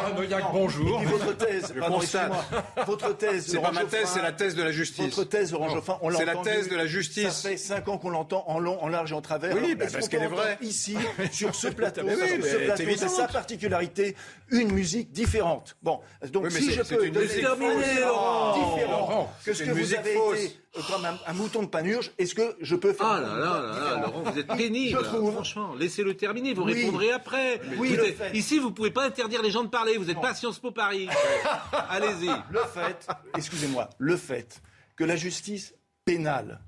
Bonjour. Et puis votre thèse, je pardon, votre thèse, c'est pas ma thèse, Joffrin, c'est la thèse de la justice. Votre thèse, Laurent Joffrin, on l'entend. C'est la thèse de la justice. Ça fait cinq ans qu'on l'entend en long, en large et en travers. Oui, bah, parce qu'elle est vraie. Ici, sur ce plateau, oui, mais ce plateau, c'est, c'est sa particularité, une musique différente. Bon, donc oui, si je peux une donner différente que ce que vous avez été comme un mouton de Panurge, est-ce que je peux faire? Ah là là là, Laurent, vous êtes pénible. Franchement, laissez-le terminer. Vous oui. répondrez après. Oui, vous êtes, ici, vous ne pouvez pas interdire les gens de parler. Vous n'êtes pas à Sciences Po Paris. Allez-y. Le fait, excusez-moi, le fait que la justice pénale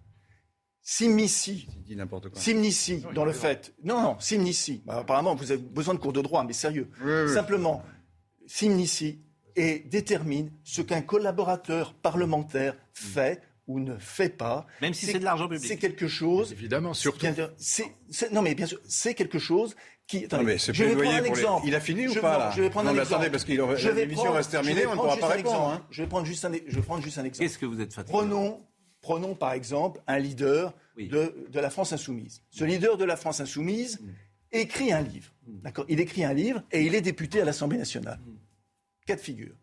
s'immiscie, s'immiscie dans le fait. Non, non, s'immiscie. Bah, apparemment, vous avez besoin de cours de droit, mais sérieux. Oui, oui. Simplement, s'immiscie et détermine ce qu'un collaborateur parlementaire fait ou ne fait pas. Même si c'est, c'est de l'argent public. C'est quelque chose... Mais évidemment, surtout. C'est, c'est, non, mais bien sûr, c'est quelque chose qui... Attendez, non, mais c'est je vais prendre un exemple. Les... Il a fini je, ou pas, non, là je vais prendre non, un mais exemple. Attendez, parce que aurait... l'émission prendre... reste terminée, on ne pourra pas répondre. Hein. Je vais prendre juste un, je vais prendre juste un exemple. Qu'est-ce que vous êtes fatigué? Prenons, prenons, par exemple, un leader oui. de, de la France Insoumise. Ce leader de la France Insoumise mmh. écrit un livre. Mmh. D'accord. Il écrit un livre et il est député à l'Assemblée nationale. Mmh. Cas de figure.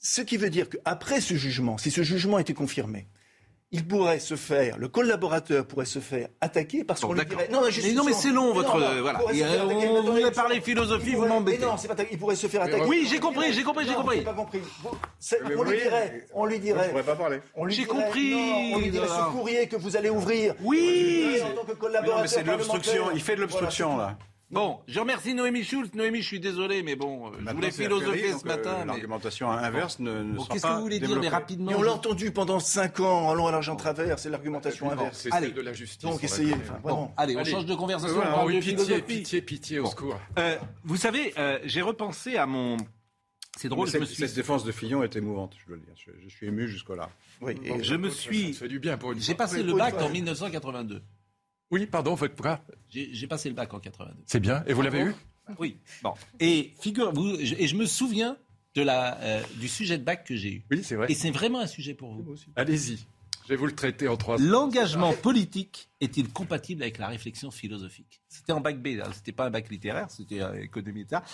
Ce qui veut dire qu'après ce jugement, si ce jugement était confirmé, il pourrait se faire, le collaborateur pourrait se faire attaquer parce bon, qu'on d'accord. lui dirait... Non, non, mais non, mais c'est long, votre... Non, non, voilà. Il a, attaquer, on voulait parler philosophie, pourrait, vous m'embêtez. Non, c'est pas attaquer, il pourrait se faire attaquer. Oui, j'ai compris, j'ai compris, j'ai compris. Non, pas compris. On lui dirait... On lui dirait... On pourrait pas parler. On lui j'ai dirait, compris. Non, on lui dirait ce courrier que vous allez ouvrir. Oui. Dirait, en tant que collaborateur, non, mais c'est de l'obstruction. Il fait de l'obstruction, voilà, là. Bon, je remercie Noémie Schulz. Noémie, je suis désolé, mais bon, Maintenant, je voulais philosopher Ferry, ce matin. Euh, mais... L'argumentation inverse ne, ne bon, sera qu'est-ce pas qu'est-ce que vous voulez développée. Dire, mais rapidement... Et on l'a entendu pendant cinq ans, en long, à large, en travers, c'est l'argumentation non, inverse. C'est celle de la justice. Donc, essayez. Enfin, bon. Bon, allez, on allez. change de conversation. Voilà, on oui, de pitié, philosophie. pitié, pitié, bon. au secours. Euh, vous savez, euh, j'ai repensé à mon... C'est drôle, cette, je me suis... cette défense de Fillon est émouvante, je dois le dire. Je, je suis ému jusque-là. Oui, et je me suis... Ça fait du bien pour une... J'ai passé le bac en mille neuf cent quatre-vingt-deux. Oui, pardon, vous faites quoi ? J'ai, j'ai passé le bac en quatre-vingt-deux. C'est bien. Et vous l'avez eu ? Oui. Bon. Et figure, vous, je, et je me souviens de la, euh, du sujet de bac que j'ai eu. Oui, c'est vrai. Et c'est vraiment un sujet pour vous. Allez-y. Je vais vous le traiter en trois. L'engagement politique est-il compatible avec la réflexion philosophique ? C'était en bac B, hein, c'était pas un bac littéraire, c'était euh, économie et ça.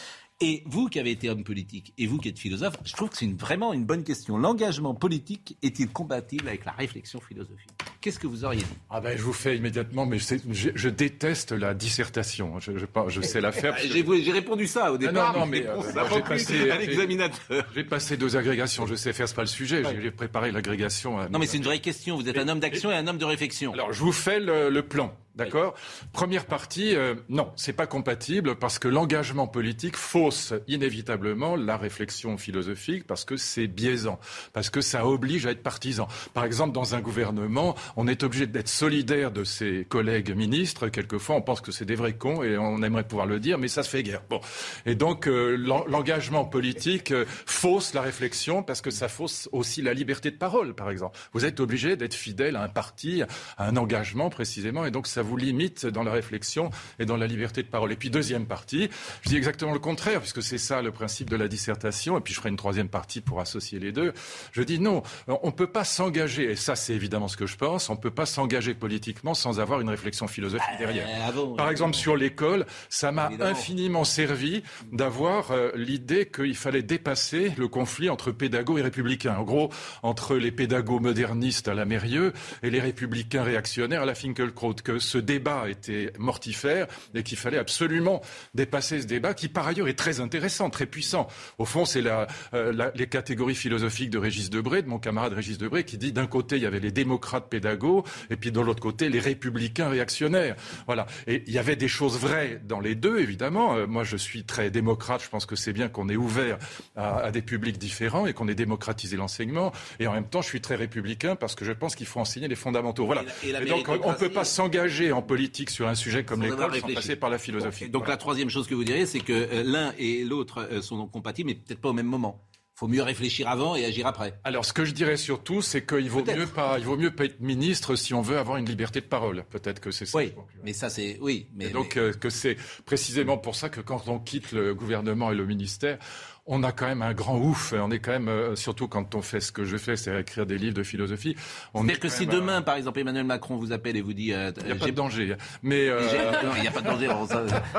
Et vous qui avez été homme politique et vous qui êtes philosophe, je trouve que c'est une, vraiment une bonne question. L'engagement politique est-il compatible avec la réflexion philosophique ? Qu'est-ce que vous auriez dit ? Ah ben, je vous fais immédiatement, mais je, je, je déteste la dissertation. Je, je, je sais la faire. Parce que... j'ai, j'ai répondu ça au départ. Ah non, non, mais, mais euh, euh, j'ai passé à l'examinateur. J'ai, j'ai passé deux agrégations. Je sais faire, c'est pas le sujet. J'ai, j'ai préparé l'agrégation. À... Non, mais c'est une vraie question. Vous êtes et, un homme d'action et, et un homme de réflexion. Alors, je vous fais le, le plan. D'accord ? Première partie, euh, non, c'est pas compatible parce que l'engagement politique fausse inévitablement la réflexion philosophique parce que c'est biaisant, parce que ça oblige à être partisan. Par exemple, dans un gouvernement, on est obligé d'être solidaire de ses collègues ministres. Quelquefois, on pense que c'est des vrais cons et on aimerait pouvoir le dire, mais ça se fait guère. Bon. Et donc, euh, l'en- l'engagement politique euh, fausse la réflexion parce que ça fausse aussi la liberté de parole, par exemple. Vous êtes obligé d'être fidèle à un parti, à un engagement précisément, et donc ça vous limite dans la réflexion et dans la liberté de parole. Et puis, deuxième partie, je dis exactement le contraire, puisque c'est ça le principe de la dissertation, et puis je ferai une troisième partie pour associer les deux. Je dis non, on ne peut pas s'engager, et ça c'est évidemment ce que je pense, on ne peut pas s'engager politiquement sans avoir une réflexion philosophique derrière. Ah bon, Par exemple, bon. sur l'école, ça m'a évidemment. infiniment servi d'avoir euh, l'idée qu'il fallait dépasser le conflit entre pédagogues et républicains. En gros, entre les pédagogues modernistes à la Mérieux et les républicains réactionnaires à la Finkielkraut, que ce débat était mortifère et qu'il fallait absolument dépasser ce débat qui, par ailleurs, est très intéressant, très puissant. Au fond, c'est la, euh, la, les catégories philosophiques de Régis Debray, de mon camarade Régis Debray, qui dit d'un côté, il y avait les démocrates pédagogues et puis de l'autre côté, les républicains réactionnaires. Voilà. Et il y avait des choses vraies dans les deux, évidemment. Euh, moi, je suis très démocrate. Je pense que c'est bien qu'on est ouvert à, à des publics différents et qu'on ait démocratisé l'enseignement. Et en même temps, je suis très républicain parce que je pense qu'il faut enseigner les fondamentaux. Voilà. Et, la, et, la et donc, on ne peut pas s'engager s'engager en politique sur un sujet comme l'école sans passer par la philosophie. Donc voilà. La troisième chose que vous diriez, c'est que euh, l'un et l'autre euh, sont donc compatibles, mais peut-être pas au même moment. Il faut mieux réfléchir avant et agir après. Alors, ce que je dirais surtout, c'est qu'il vaut mieux pas, il vaut mieux pas être ministre si on veut avoir une liberté de parole. Peut-être que c'est ça. Oui, mais ça, c'est... Oui, mais... Et donc, euh, que c'est précisément pour ça que quand on quitte le gouvernement et le ministère... On a quand même un grand ouf. On est quand même, euh, surtout quand on fait ce que je fais, c'est écrire des livres de philosophie. On C'est-à-dire que si même, demain, euh... par exemple, Emmanuel Macron vous appelle et vous dit, euh, il n'y a, euh, euh... a pas de danger. Mais il n'y a pas de danger.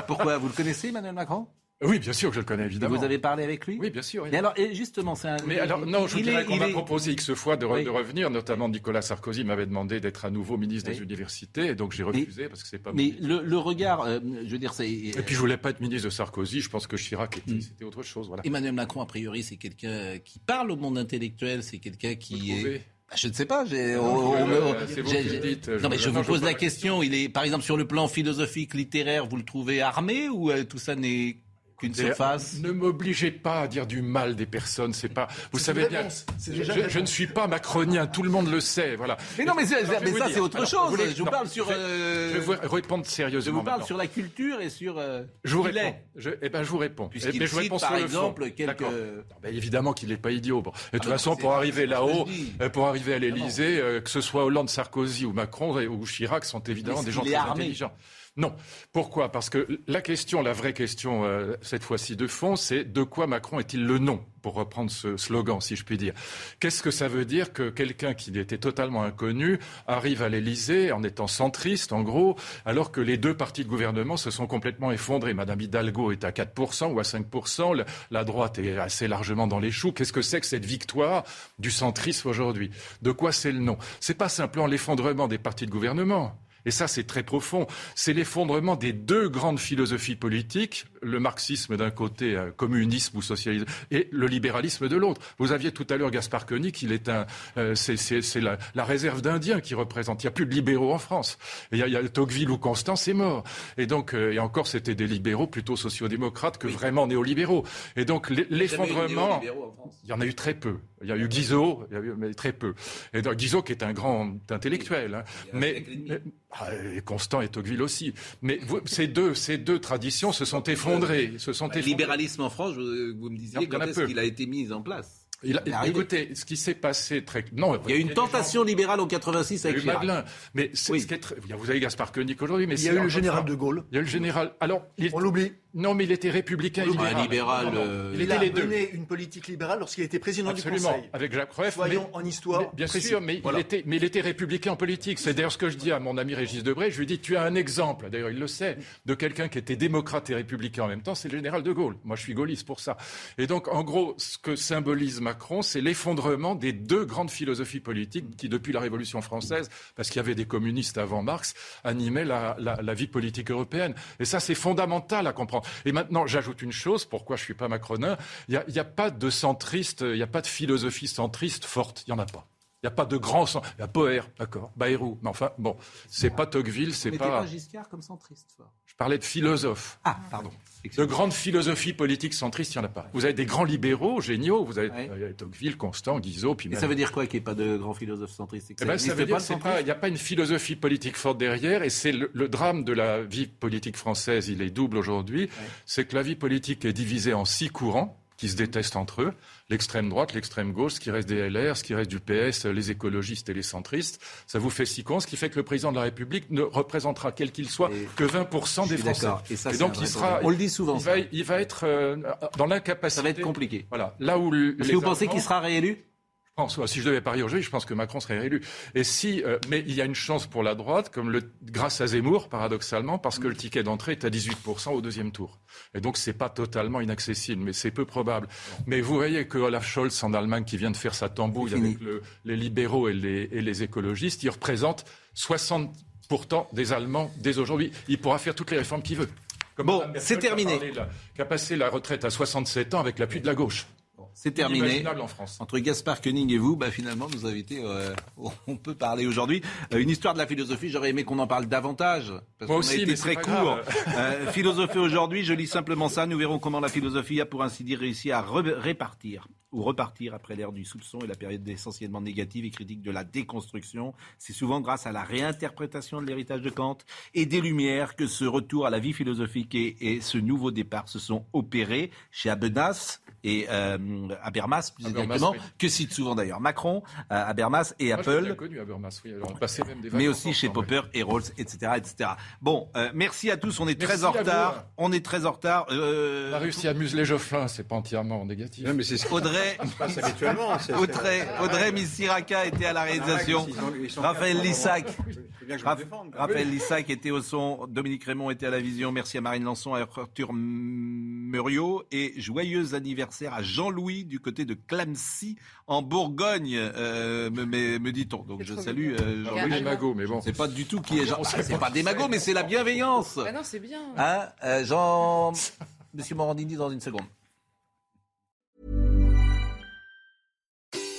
Pourquoi vous le connaissez, Emmanuel Macron? Oui, bien sûr que je le connais, évidemment. Et vous avez parlé avec lui? Oui, bien sûr. Oui. Mais alors, et justement, c'est un... Mais alors, non, je vous dirais est, qu'on m'a est... proposé X fois de, re- oui. de revenir, notamment Nicolas Sarkozy m'avait demandé d'être à nouveau ministre oui. des Universités, et donc j'ai refusé, mais, parce que c'est pas mon... Mais le, le regard, euh, je veux dire, c'est... Et puis je voulais pas être ministre de Sarkozy, je pense que Chirac, était, mm. c'était autre chose, voilà. Emmanuel Macron, a priori, c'est quelqu'un qui parle au monde intellectuel, c'est quelqu'un qui est... Je ne sais pas. J'ai, non, on, euh, on, c'est vous j'ai, qui le dites. Non, mais je non, vous pose je la question. question. Il est, par exemple, sur le plan philosophique, littéraire, vous le trouvez armé ou euh, tout ça n'est qu'une surface ? Ne m'obligez pas à dire du mal des personnes. C'est pas. Vous c'est savez bien. C'est je, je, je ne suis pas macronien. Tout le monde le sait. Voilà. Mais non, mais, c'est, alors, mais ça, dire. c'est autre alors, chose. Vous voulez, je vous non, parle sur. Euh, je vais vous répondre sérieusement. Je vous parle maintenant. sur la culture et sur. Euh, je vous réponds. Je, eh ben, je vous réponds. Puisqu'il mais je cite, réponds par sur le exemple, fond. Quelques... D'accord. Non, ben, évidemment qu'il n'est pas idiot. Bon. De ah toute non, façon, pour arriver là-haut, pour arriver à l'Élysée, euh, que ce soit Hollande, Sarkozy ou Macron ou Chirac, sont évidemment des gens très intelligents. Non. Pourquoi ? Parce que la question, la vraie question, euh, cette fois-ci de fond, c'est de quoi Macron est-il le nom ? Pour reprendre ce slogan, si je puis dire. Qu'est-ce que ça veut dire que quelqu'un qui était totalement inconnu arrive à l'Élysée en étant centriste, en gros, alors que les deux partis de gouvernement se sont complètement effondrés ? Madame Hidalgo est à quatre pour cent ou à cinq pour cent, la droite est assez largement dans les choux. Qu'est-ce que c'est que cette victoire du centrisme aujourd'hui ? De quoi c'est le nom ? C'est pas simplement l'effondrement des partis de gouvernement. Et ça, c'est très profond. C'est l'effondrement des deux grandes philosophies politiques, le marxisme d'un côté, communisme ou socialisme, et le libéralisme de l'autre. Vous aviez tout à l'heure Gaspard Koenig, il est un, euh, c'est, c'est, c'est la, la réserve d'Indiens qui représente. Il n'y a plus de libéraux en France. Il y a, il y a Tocqueville ou Constant, c'est mort. Et donc, euh, et encore, c'était des libéraux plutôt sociodémocrates que oui. vraiment néolibéraux. Et donc, l'effondrement, il y en a eu très peu. Il y a eu Guizot, il y a eu, mais très peu. Et donc, Guizot qui est un grand intellectuel, hein. mais Et Constant et Tocqueville aussi. Mais vous, ces, deux, ces deux traditions se sont effondrées. Se sont effondrées. Le libéralisme en France, vous me disiez, non, quand est-ce peu. qu'il a été mis en place ? Il a, écoutez, ce qui s'est passé très... Non, il y a eu une tentation gens... libérale en quatre-vingt-six avec Chirac. Mais c'est oui. ce qui est très... Vous avez Gaspard Koenig aujourd'hui, mais il y a eu le général de Gaulle. Il y a eu le général... Alors, il... On l'oublie. Non, mais il était républicain. Libéral. libéral non, non. Euh... Il, il était a les deux. mené une politique libérale lorsqu'il était président Absolument. du Conseil. Absolument, avec Jacques Rueff. Soyons mais... en histoire. Mais, bien précis. sûr, mais, voilà. il était... mais il était républicain en politique. C'est d'ailleurs ce que je dis à mon ami Régis Debray. Je lui dis, tu as un exemple, d'ailleurs il le sait, de quelqu'un qui était démocrate et républicain en même temps, c'est le général de Gaulle. Moi, je suis gaulliste pour ça. Et donc, en gros, ce que symbolise Macron, c'est l'effondrement des deux grandes philosophies politiques qui, depuis la Révolution française, parce qu'il y avait des communistes avant Marx, animaient la, la, la vie politique européenne. Et ça, c'est fondamental à comprendre. Et maintenant, j'ajoute une chose, pourquoi je ne suis pas macronin, il n'y a, a pas de centriste, il n'y a pas de philosophie centriste forte, il n'y en a pas. Il n'y a pas de grand centriste. Il y a Poher, d'accord, Bayrou, mais enfin, bon, c'est pas Tocqueville, c'est pas... Vous ne mettez pas Giscard comme centriste, fort. Je parlais de philosophe. Ah, pardon. De grande philosophie politique centriste, il n'y en a pas. Vous avez des grands libéraux, géniaux. Vous avez ouais. Tocqueville, Constant, Guizot. Puis et même... ça veut dire quoi qu'il n'y ait pas de grands philosophes centristes eh ben, Ça veut dire qu'il n'y a pas une philosophie politique forte derrière. Et c'est le, le drame de la vie politique française, il est double aujourd'hui. Ouais. C'est que la vie politique est divisée en six courants qui se détestent entre eux. L'extrême droite, l'extrême gauche, ce qui reste des L R, ce qui reste du P S, les écologistes et les centristes. Ça vous fait six cons, ce qui fait que le président de la République ne représentera, quel qu'il soit, et que vingt pour cent des Français. Et, ça, et donc il sera, on le dit souvent. Il va, il va être euh, dans l'incapacité. Ça va être compliqué. Voilà. Là où le, Est-ce que vous Allemands, pensez qu'il sera réélu ? Si je devais parier aujourd'hui, je pense que Macron serait réélu. Et si, euh, mais il y a une chance pour la droite, comme le, grâce à Zemmour, paradoxalement, parce que le ticket d'entrée est à dix-huit pour cent au deuxième tour. Et donc, c'est pas totalement inaccessible, mais c'est peu probable. Mais vous voyez que Olaf Scholz, en Allemagne, qui vient de faire sa tambouille avec le, les libéraux et les, et les écologistes, il représente soixante pour cent des Allemands dès aujourd'hui. Il pourra faire toutes les réformes qu'il veut. Comme bon, c'est terminé. Qui a passé la retraite à soixante-sept ans avec l'appui de la gauche. C'est terminé. En France. Entre Gaspard Koenig et vous, bah finalement, vous invitez. Euh, on peut parler aujourd'hui euh, une histoire de la philosophie. J'aurais aimé qu'on en parle davantage. Parce Moi qu'on aussi, a été mais très court. Euh, philosophie aujourd'hui, je lis simplement ça. Nous verrons comment la philosophie a, pour ainsi dire, réussi à re- répartir ou repartir après l'ère du soupçon et la période essentiellement négative et critique de la déconstruction. C'est souvent grâce à la réinterprétation de l'héritage de Kant et des Lumières que ce retour à la vie philosophique et, et ce nouveau départ se sont opérés chez Habermas et euh, Habermas, plus Habermas, exactement, oui. Que cite souvent d'ailleurs Macron, euh, Habermas et Moi, Apple. J'ai bien connu Habermas, oui. Alors, on passait même des vacances. Mais aussi chez Popper et Rawls, et cetera, et cetera. Bon, euh, merci à tous. On est merci très en retard. On est très en retard. Euh... On a réussi à museler Joffrin, c'est pas entièrement négatif. Non, mais c'est ce Audrey, Audrey, Audrey Missiraka était à la réalisation. Raphaël Lissac, Raphaël Lissac était au son. Dominique Raymond était à la vision. Merci à Marine Lançon, à Arthur Muriot et joyeux anniversaire à Jean-Louis du côté de Clamecy en Bourgogne, euh, me, me dit-on. Donc je salue euh, Jean-Louis. Démago, mais bon, c'est pas du tout qui est Jean. Ah, c'est pas démago, mais c'est la bienveillance. Bah non, c'est bien. Hein, euh, Jean, Monsieur Morandini dans une seconde.